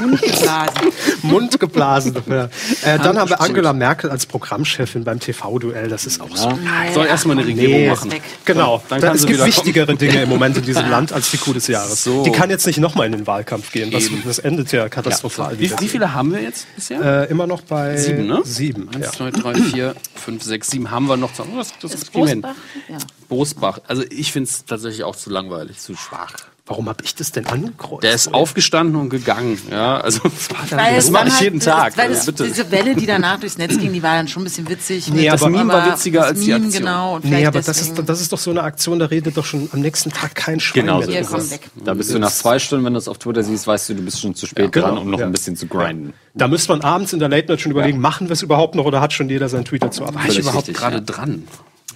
Mundgeblasen. Mundgeblasen. Ja. Äh, dann haben wir Angela Merkel als Programmchefin beim T V-Duell. Das ist auch ja. so. Nein. Soll erstmal eine Regierung nee. machen. Genau. Dann kann es sie gibt wieder wichtigere kommen. Dinge im Moment in diesem Land als die Kuh des Jahres. So. Die kann jetzt nicht nochmal in den Wahlkampf gehen. Das, das endet ja katastrophal. Ja. Wie, wie viele haben wir jetzt bisher? Äh, immer noch bei sieben, ne? Sieben. Eins, ja. zwei, drei, vier, fünf, sechs, sieben haben wir noch. Oh, das das ist Bosbach? Ja. Bosbach. Also ich finde es tatsächlich auch zu langweilig, zu schwach. Warum habe ich das denn angekreuzt? Der ist oder? aufgestanden und gegangen. Ja, also das, war dann das mache ich jeden das, Tag. Weil das, ja, bitte. Diese Welle, die danach durchs Netz ging, die war dann schon ein bisschen witzig. Nee, das aber, Meme war witziger als die Aktion. Genau, und nee, aber das ist, das ist doch so eine Aktion, da redet doch schon am nächsten Tag kein Schwein genau, mehr. So ist das. Da bist du nach zwei Stunden, wenn du das auf Twitter siehst, weißt du, du bist schon zu spät ja, genau, dran, um noch ja. ein bisschen zu grinden. Da müsste man abends in der Late Night schon überlegen, ja. machen wir es überhaupt noch oder hat schon jeder seinen Tweet dazu? Aber war ich überhaupt richtig, gerade ja. dran?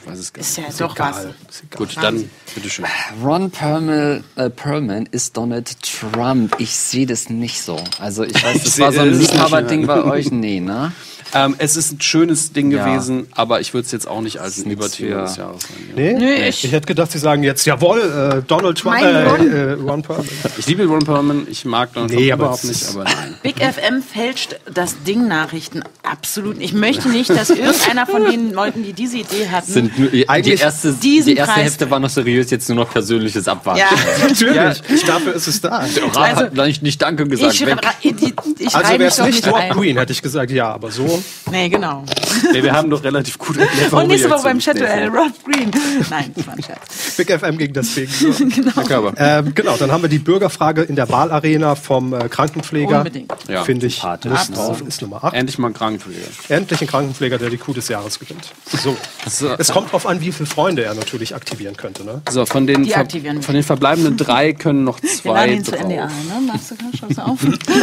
Weiß es gar nicht. Ist ja ist doch egal. Was. Ist Gut, dann bitteschön. Ron Perlman, äh, Perlman ist Donald Trump. Ich sehe das nicht so. Also ich weiß, das ich war so ein Liebhaber-Ding bei euch. Nee, ne? Ähm, es ist ein schönes Ding ja. gewesen, aber ich würde es jetzt auch nicht als ein Überthema des Jahres nehmen. Nee? Nee, ich, ich hätte gedacht, Sie sagen jetzt, jawohl, äh, Donald Trump, äh, Ron. Äh, Ron Perlman. Ich liebe Ron Perlman, ich mag Donald nee, Trump überhaupt nicht, aber nein. Big F M fälscht das Ding-Nachrichten absolut. Ich möchte nicht, dass irgendeiner von den Leuten, die diese Idee hatten, Sind nur, die, die erste, die erste Hälfte war noch seriös, jetzt nur noch persönliches Abwarten. Ja, natürlich, ja. dafür ist es da. Der Rat also, hat nicht, nicht Danke gesagt. Ich, ich, ich also wäre es nicht Rob Green, hätte ich gesagt, ja, aber so. Nee, genau. Nee, wir haben doch relativ gut erklärt. Und nächste Woche beim Shadow L. Rob Green. Nein, das war ein Scherz. Big F M gegen das Ding. So. Genau. Ähm, genau, dann haben wir die Bürgerfrage in der Wahlarena vom äh, Krankenpfleger. Unbedingt. Ja. Finde ich, Party. muss Absolut. drauf, ist Nummer acht. Endlich mal ein Krankenpfleger. Endlich ein Krankenpfleger, der die Kuh des Jahres gewinnt. So. so. Es kommt drauf an, wie viele Freunde er natürlich aktivieren könnte. Ne? So, von den, Ver von den verbleibenden drei können noch zwei wir drauf. N D R, ne? Machst du schon auf?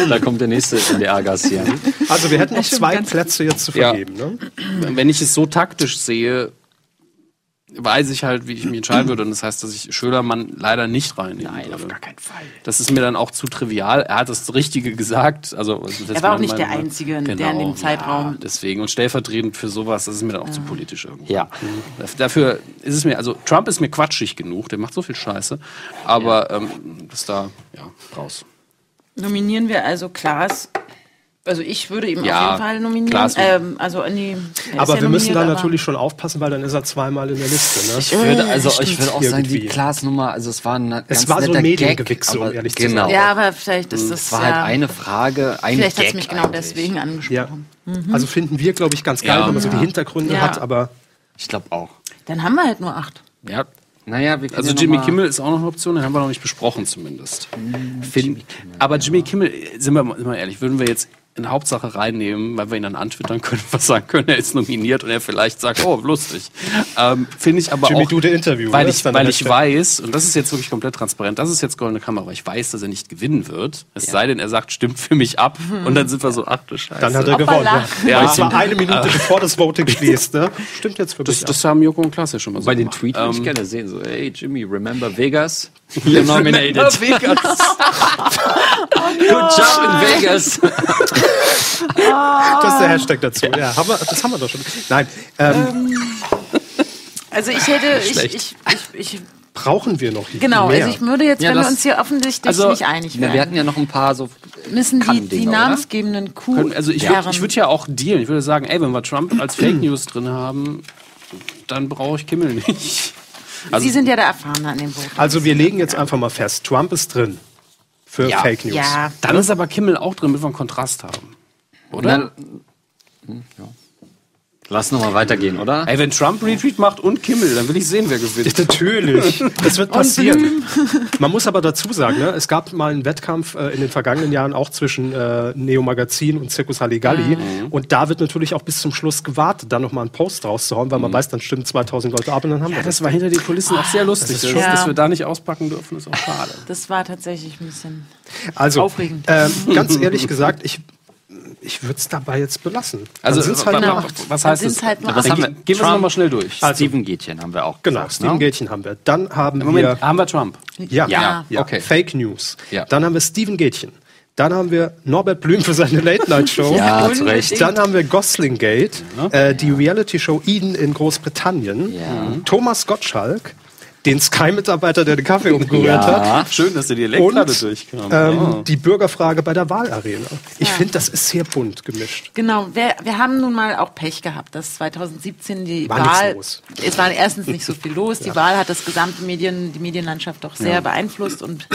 Da kommt der nächste N D R-Gast hier. Also wir hätten noch zwei Plätze jetzt zu vergeben. Ja. Ne? Wenn ich es so taktisch sehe, weiß ich halt, wie ich mich entscheiden würde. Und das heißt, dass ich Schölermann leider nicht reinnehmen Nein, würde. Auf gar keinen Fall. Das ist mir dann auch zu trivial. Er hat das Richtige gesagt. Also, das er war auch nicht der Einzige, genau, der in dem Zeitraum... Ja, deswegen. Und stellvertretend für sowas, das ist mir dann auch ja. zu politisch irgendwie. Ja. Mhm. Dafür ist es mir... Also, Trump ist mir quatschig genug. Der macht so viel Scheiße. Aber ja. ähm, das da, ja, raus. Nominieren wir also Klaas... Also ich würde ihm ja, auf jeden Fall nominieren. Ähm, also an die, aber ja wir müssen da natürlich schon aufpassen, weil dann ist er zweimal in der Liste. Ne? Ich würde, also ich würde auch sagen, die Klaas-Nummer, also es war ein ganz Es war so ein Mediengewichse, um ehrlich zu genau. sein. Ja, aber vielleicht ist das... Es war halt ja, eine Frage, ein Vielleicht hat es mich genau eigentlich. deswegen angesprochen. Ja. Mhm. Also finden wir, glaube ich, ganz geil, ja. wenn man so die Hintergründe ja. hat, aber... Ich glaube auch. Dann haben wir halt nur acht. Ja. Naja, wir also Jimmy Kimmel ist auch noch eine Option, den haben wir noch nicht besprochen zumindest. Mhm. Jimmy Kimmel, aber Jimmy ja. Kimmel, sind wir mal ehrlich, würden wir jetzt in Hauptsache reinnehmen, weil wir ihn dann antwittern können, was sagen können, er ist nominiert und er vielleicht sagt, oh, lustig. Ähm, Finde ich aber Jimmy auch, Dude Interview, weil ich, weil ich weiß, und das ist jetzt wirklich komplett transparent, das ist jetzt Goldene Kamera, ich weiß, dass er nicht gewinnen wird, es ja. sei denn, er sagt, stimmt für mich ab hm. und dann sind wir so, ach du Scheiße. Dann hat er gewonnen. Ja. Das war eine Minute, bevor das Voting schließt. Ne? Stimmt jetzt für mich das, ab. Das haben Joko und Klaas ja schon mal so bei gemacht. Bei den Tweets würde ähm, ich gerne sehen, so, hey Jimmy, remember Vegas? You're nominated. Vegas. Oh Good job in Vegas. Das ist der Hashtag dazu. Ja, haben wir, das haben wir doch schon. Nein. Ähm. Also ich hätte... Ich, ich, ich, ich Brauchen wir noch die Genau, mehr. Also ich würde jetzt, ja, wenn das, wir uns hier offensichtlich also, nicht einig werden. Wir hatten ja noch ein paar so... Müssen die, die namensgebenden Kuh... Also ich würde würd ja auch dealen. Ich würde sagen, ey, wenn wir Trump als Fake News drin haben, dann brauche ich Kimmel nicht. Also, Sie sind ja der Erfahrene an dem Boot. Also wir legen jetzt einfach mal fest, Trump ist drin für ja. Fake News. Ja. Dann ist aber Kimmel auch drin, damit wir einen Kontrast haben. Oder? Na, ja. Lass nochmal weitergehen, oder? Ey, wenn Trump Retweet macht und Kimmel, dann will ich sehen, wer gewinnt. Natürlich, das wird passieren. Man muss aber dazu sagen, ne, es gab mal einen Wettkampf äh, in den vergangenen Jahren auch zwischen äh, Neo Magazin und Circus HalliGalli. Mhm. Und da wird natürlich auch bis zum Schluss gewartet, da nochmal einen Post rauszuhauen, weil man mhm. weiß, dann stimmen zweitausend Leute ab und dann haben ja, wir das. Das war hinter den Kulissen oh, auch sehr lustig. Das ist schon, ja. Dass wir da nicht auspacken dürfen, ist auch schade. Das war tatsächlich ein bisschen also, aufregend. Äh, ganz ehrlich gesagt, ich... Ich würde es dabei jetzt belassen. Also sind's halt genau. Was heißt es? Halt ja, gehen wir es nochmal schnell durch. Also, Steven Gätjen haben wir auch. Genau, gesagt, Steven ne? Gätjen haben wir. Dann haben Moment, wir... haben wir Trump. Ja, ja. ja. Okay. Fake News. Ja. Dann haben wir Steven Gätjen. Dann haben wir Norbert Blüm für seine Late-Night-Show. Ja, zu Recht. Dann haben wir Goslingate, ja. äh, die ja. Reality-Show Eden in Großbritannien. Ja. Thomas Gottschalk, den Sky-Mitarbeiter, der den Kaffee umgerührt ja. hat. Schön, dass ihr die Elektrade durchkam. Ähm, oh. Die Bürgerfrage bei der Wahlarena. Ich ja. finde, das ist sehr bunt gemischt. Genau, wir, wir haben nun mal auch Pech gehabt, dass zwanzig siebzehn die war Wahl... Los. Es war erstens nicht so viel los. Die ja. Wahl hat das gesamte Medien, die Medienlandschaft doch sehr ja. beeinflusst und...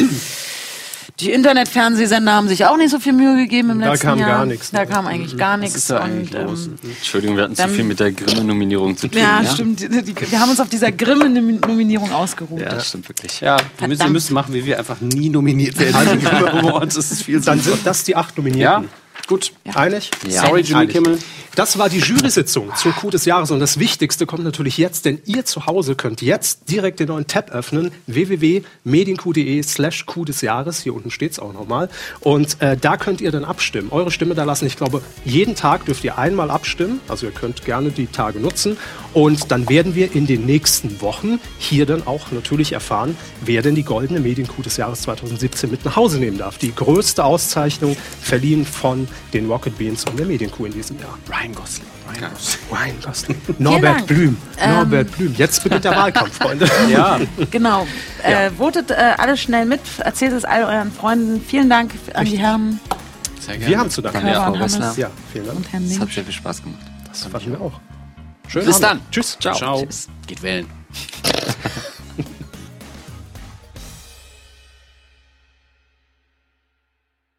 Die Internetfernsehsender haben sich auch nicht so viel Mühe gegeben im da letzten Jahr. Da kam gar nichts. Da kam eigentlich gar nichts. Und, ähm, Entschuldigung, wir hatten zu viel mit der Grimme-Nominierung zu tun. Ja, ja? stimmt. Die, die, wir haben uns auf dieser Grimme-Nominierung ausgeruht. Ja, das stimmt wirklich. Ja, Verdammt. wir müssen machen, wie wir einfach nie nominiert werden. Also, das ist viel Dann sind das die acht Nominierten. Ja? Gut, ja. einig? Ja. Sorry, Jimmy Kimmel. Das war die Jury-Sitzung zur Kuh des Jahres. Und das Wichtigste kommt natürlich jetzt, denn ihr zu Hause könnt jetzt direkt den neuen Tab öffnen. www.medienq.de slash Kuh des Jahres. Hier unten steht es auch nochmal. Und äh, da könnt ihr dann abstimmen. Eure Stimme da lassen. Ich glaube, jeden Tag dürft ihr einmal abstimmen. Also ihr könnt gerne die Tage nutzen. Und dann werden wir in den nächsten Wochen hier dann auch natürlich erfahren, wer denn die goldene Medienkuh des Jahres zwanzig siebzehn mit nach Hause nehmen darf. Die größte Auszeichnung verliehen von den Rocket Beans und der Medienkuh in diesem Jahr. Ryan Gosling. Ryan Gosling. Ryan Gosling. Norbert Blüm. Ähm. Norbert Blüm. Jetzt beginnt der Wahlkampf, Freunde. Ja. Genau. Ja. Äh, votet äh, alle schnell mit. Erzählt es all euren Freunden. Vielen Dank an Richtig. die Herren. Sehr gerne. Wir haben zu danken. Ja, Frau Ressler. Ja, vielen Dank. Das hat sehr viel Spaß gemacht. Das fanden wir auch. Schön. Bis Abend. dann. Tschüss. Ciao. Ciao. Tschüss. Geht wählen.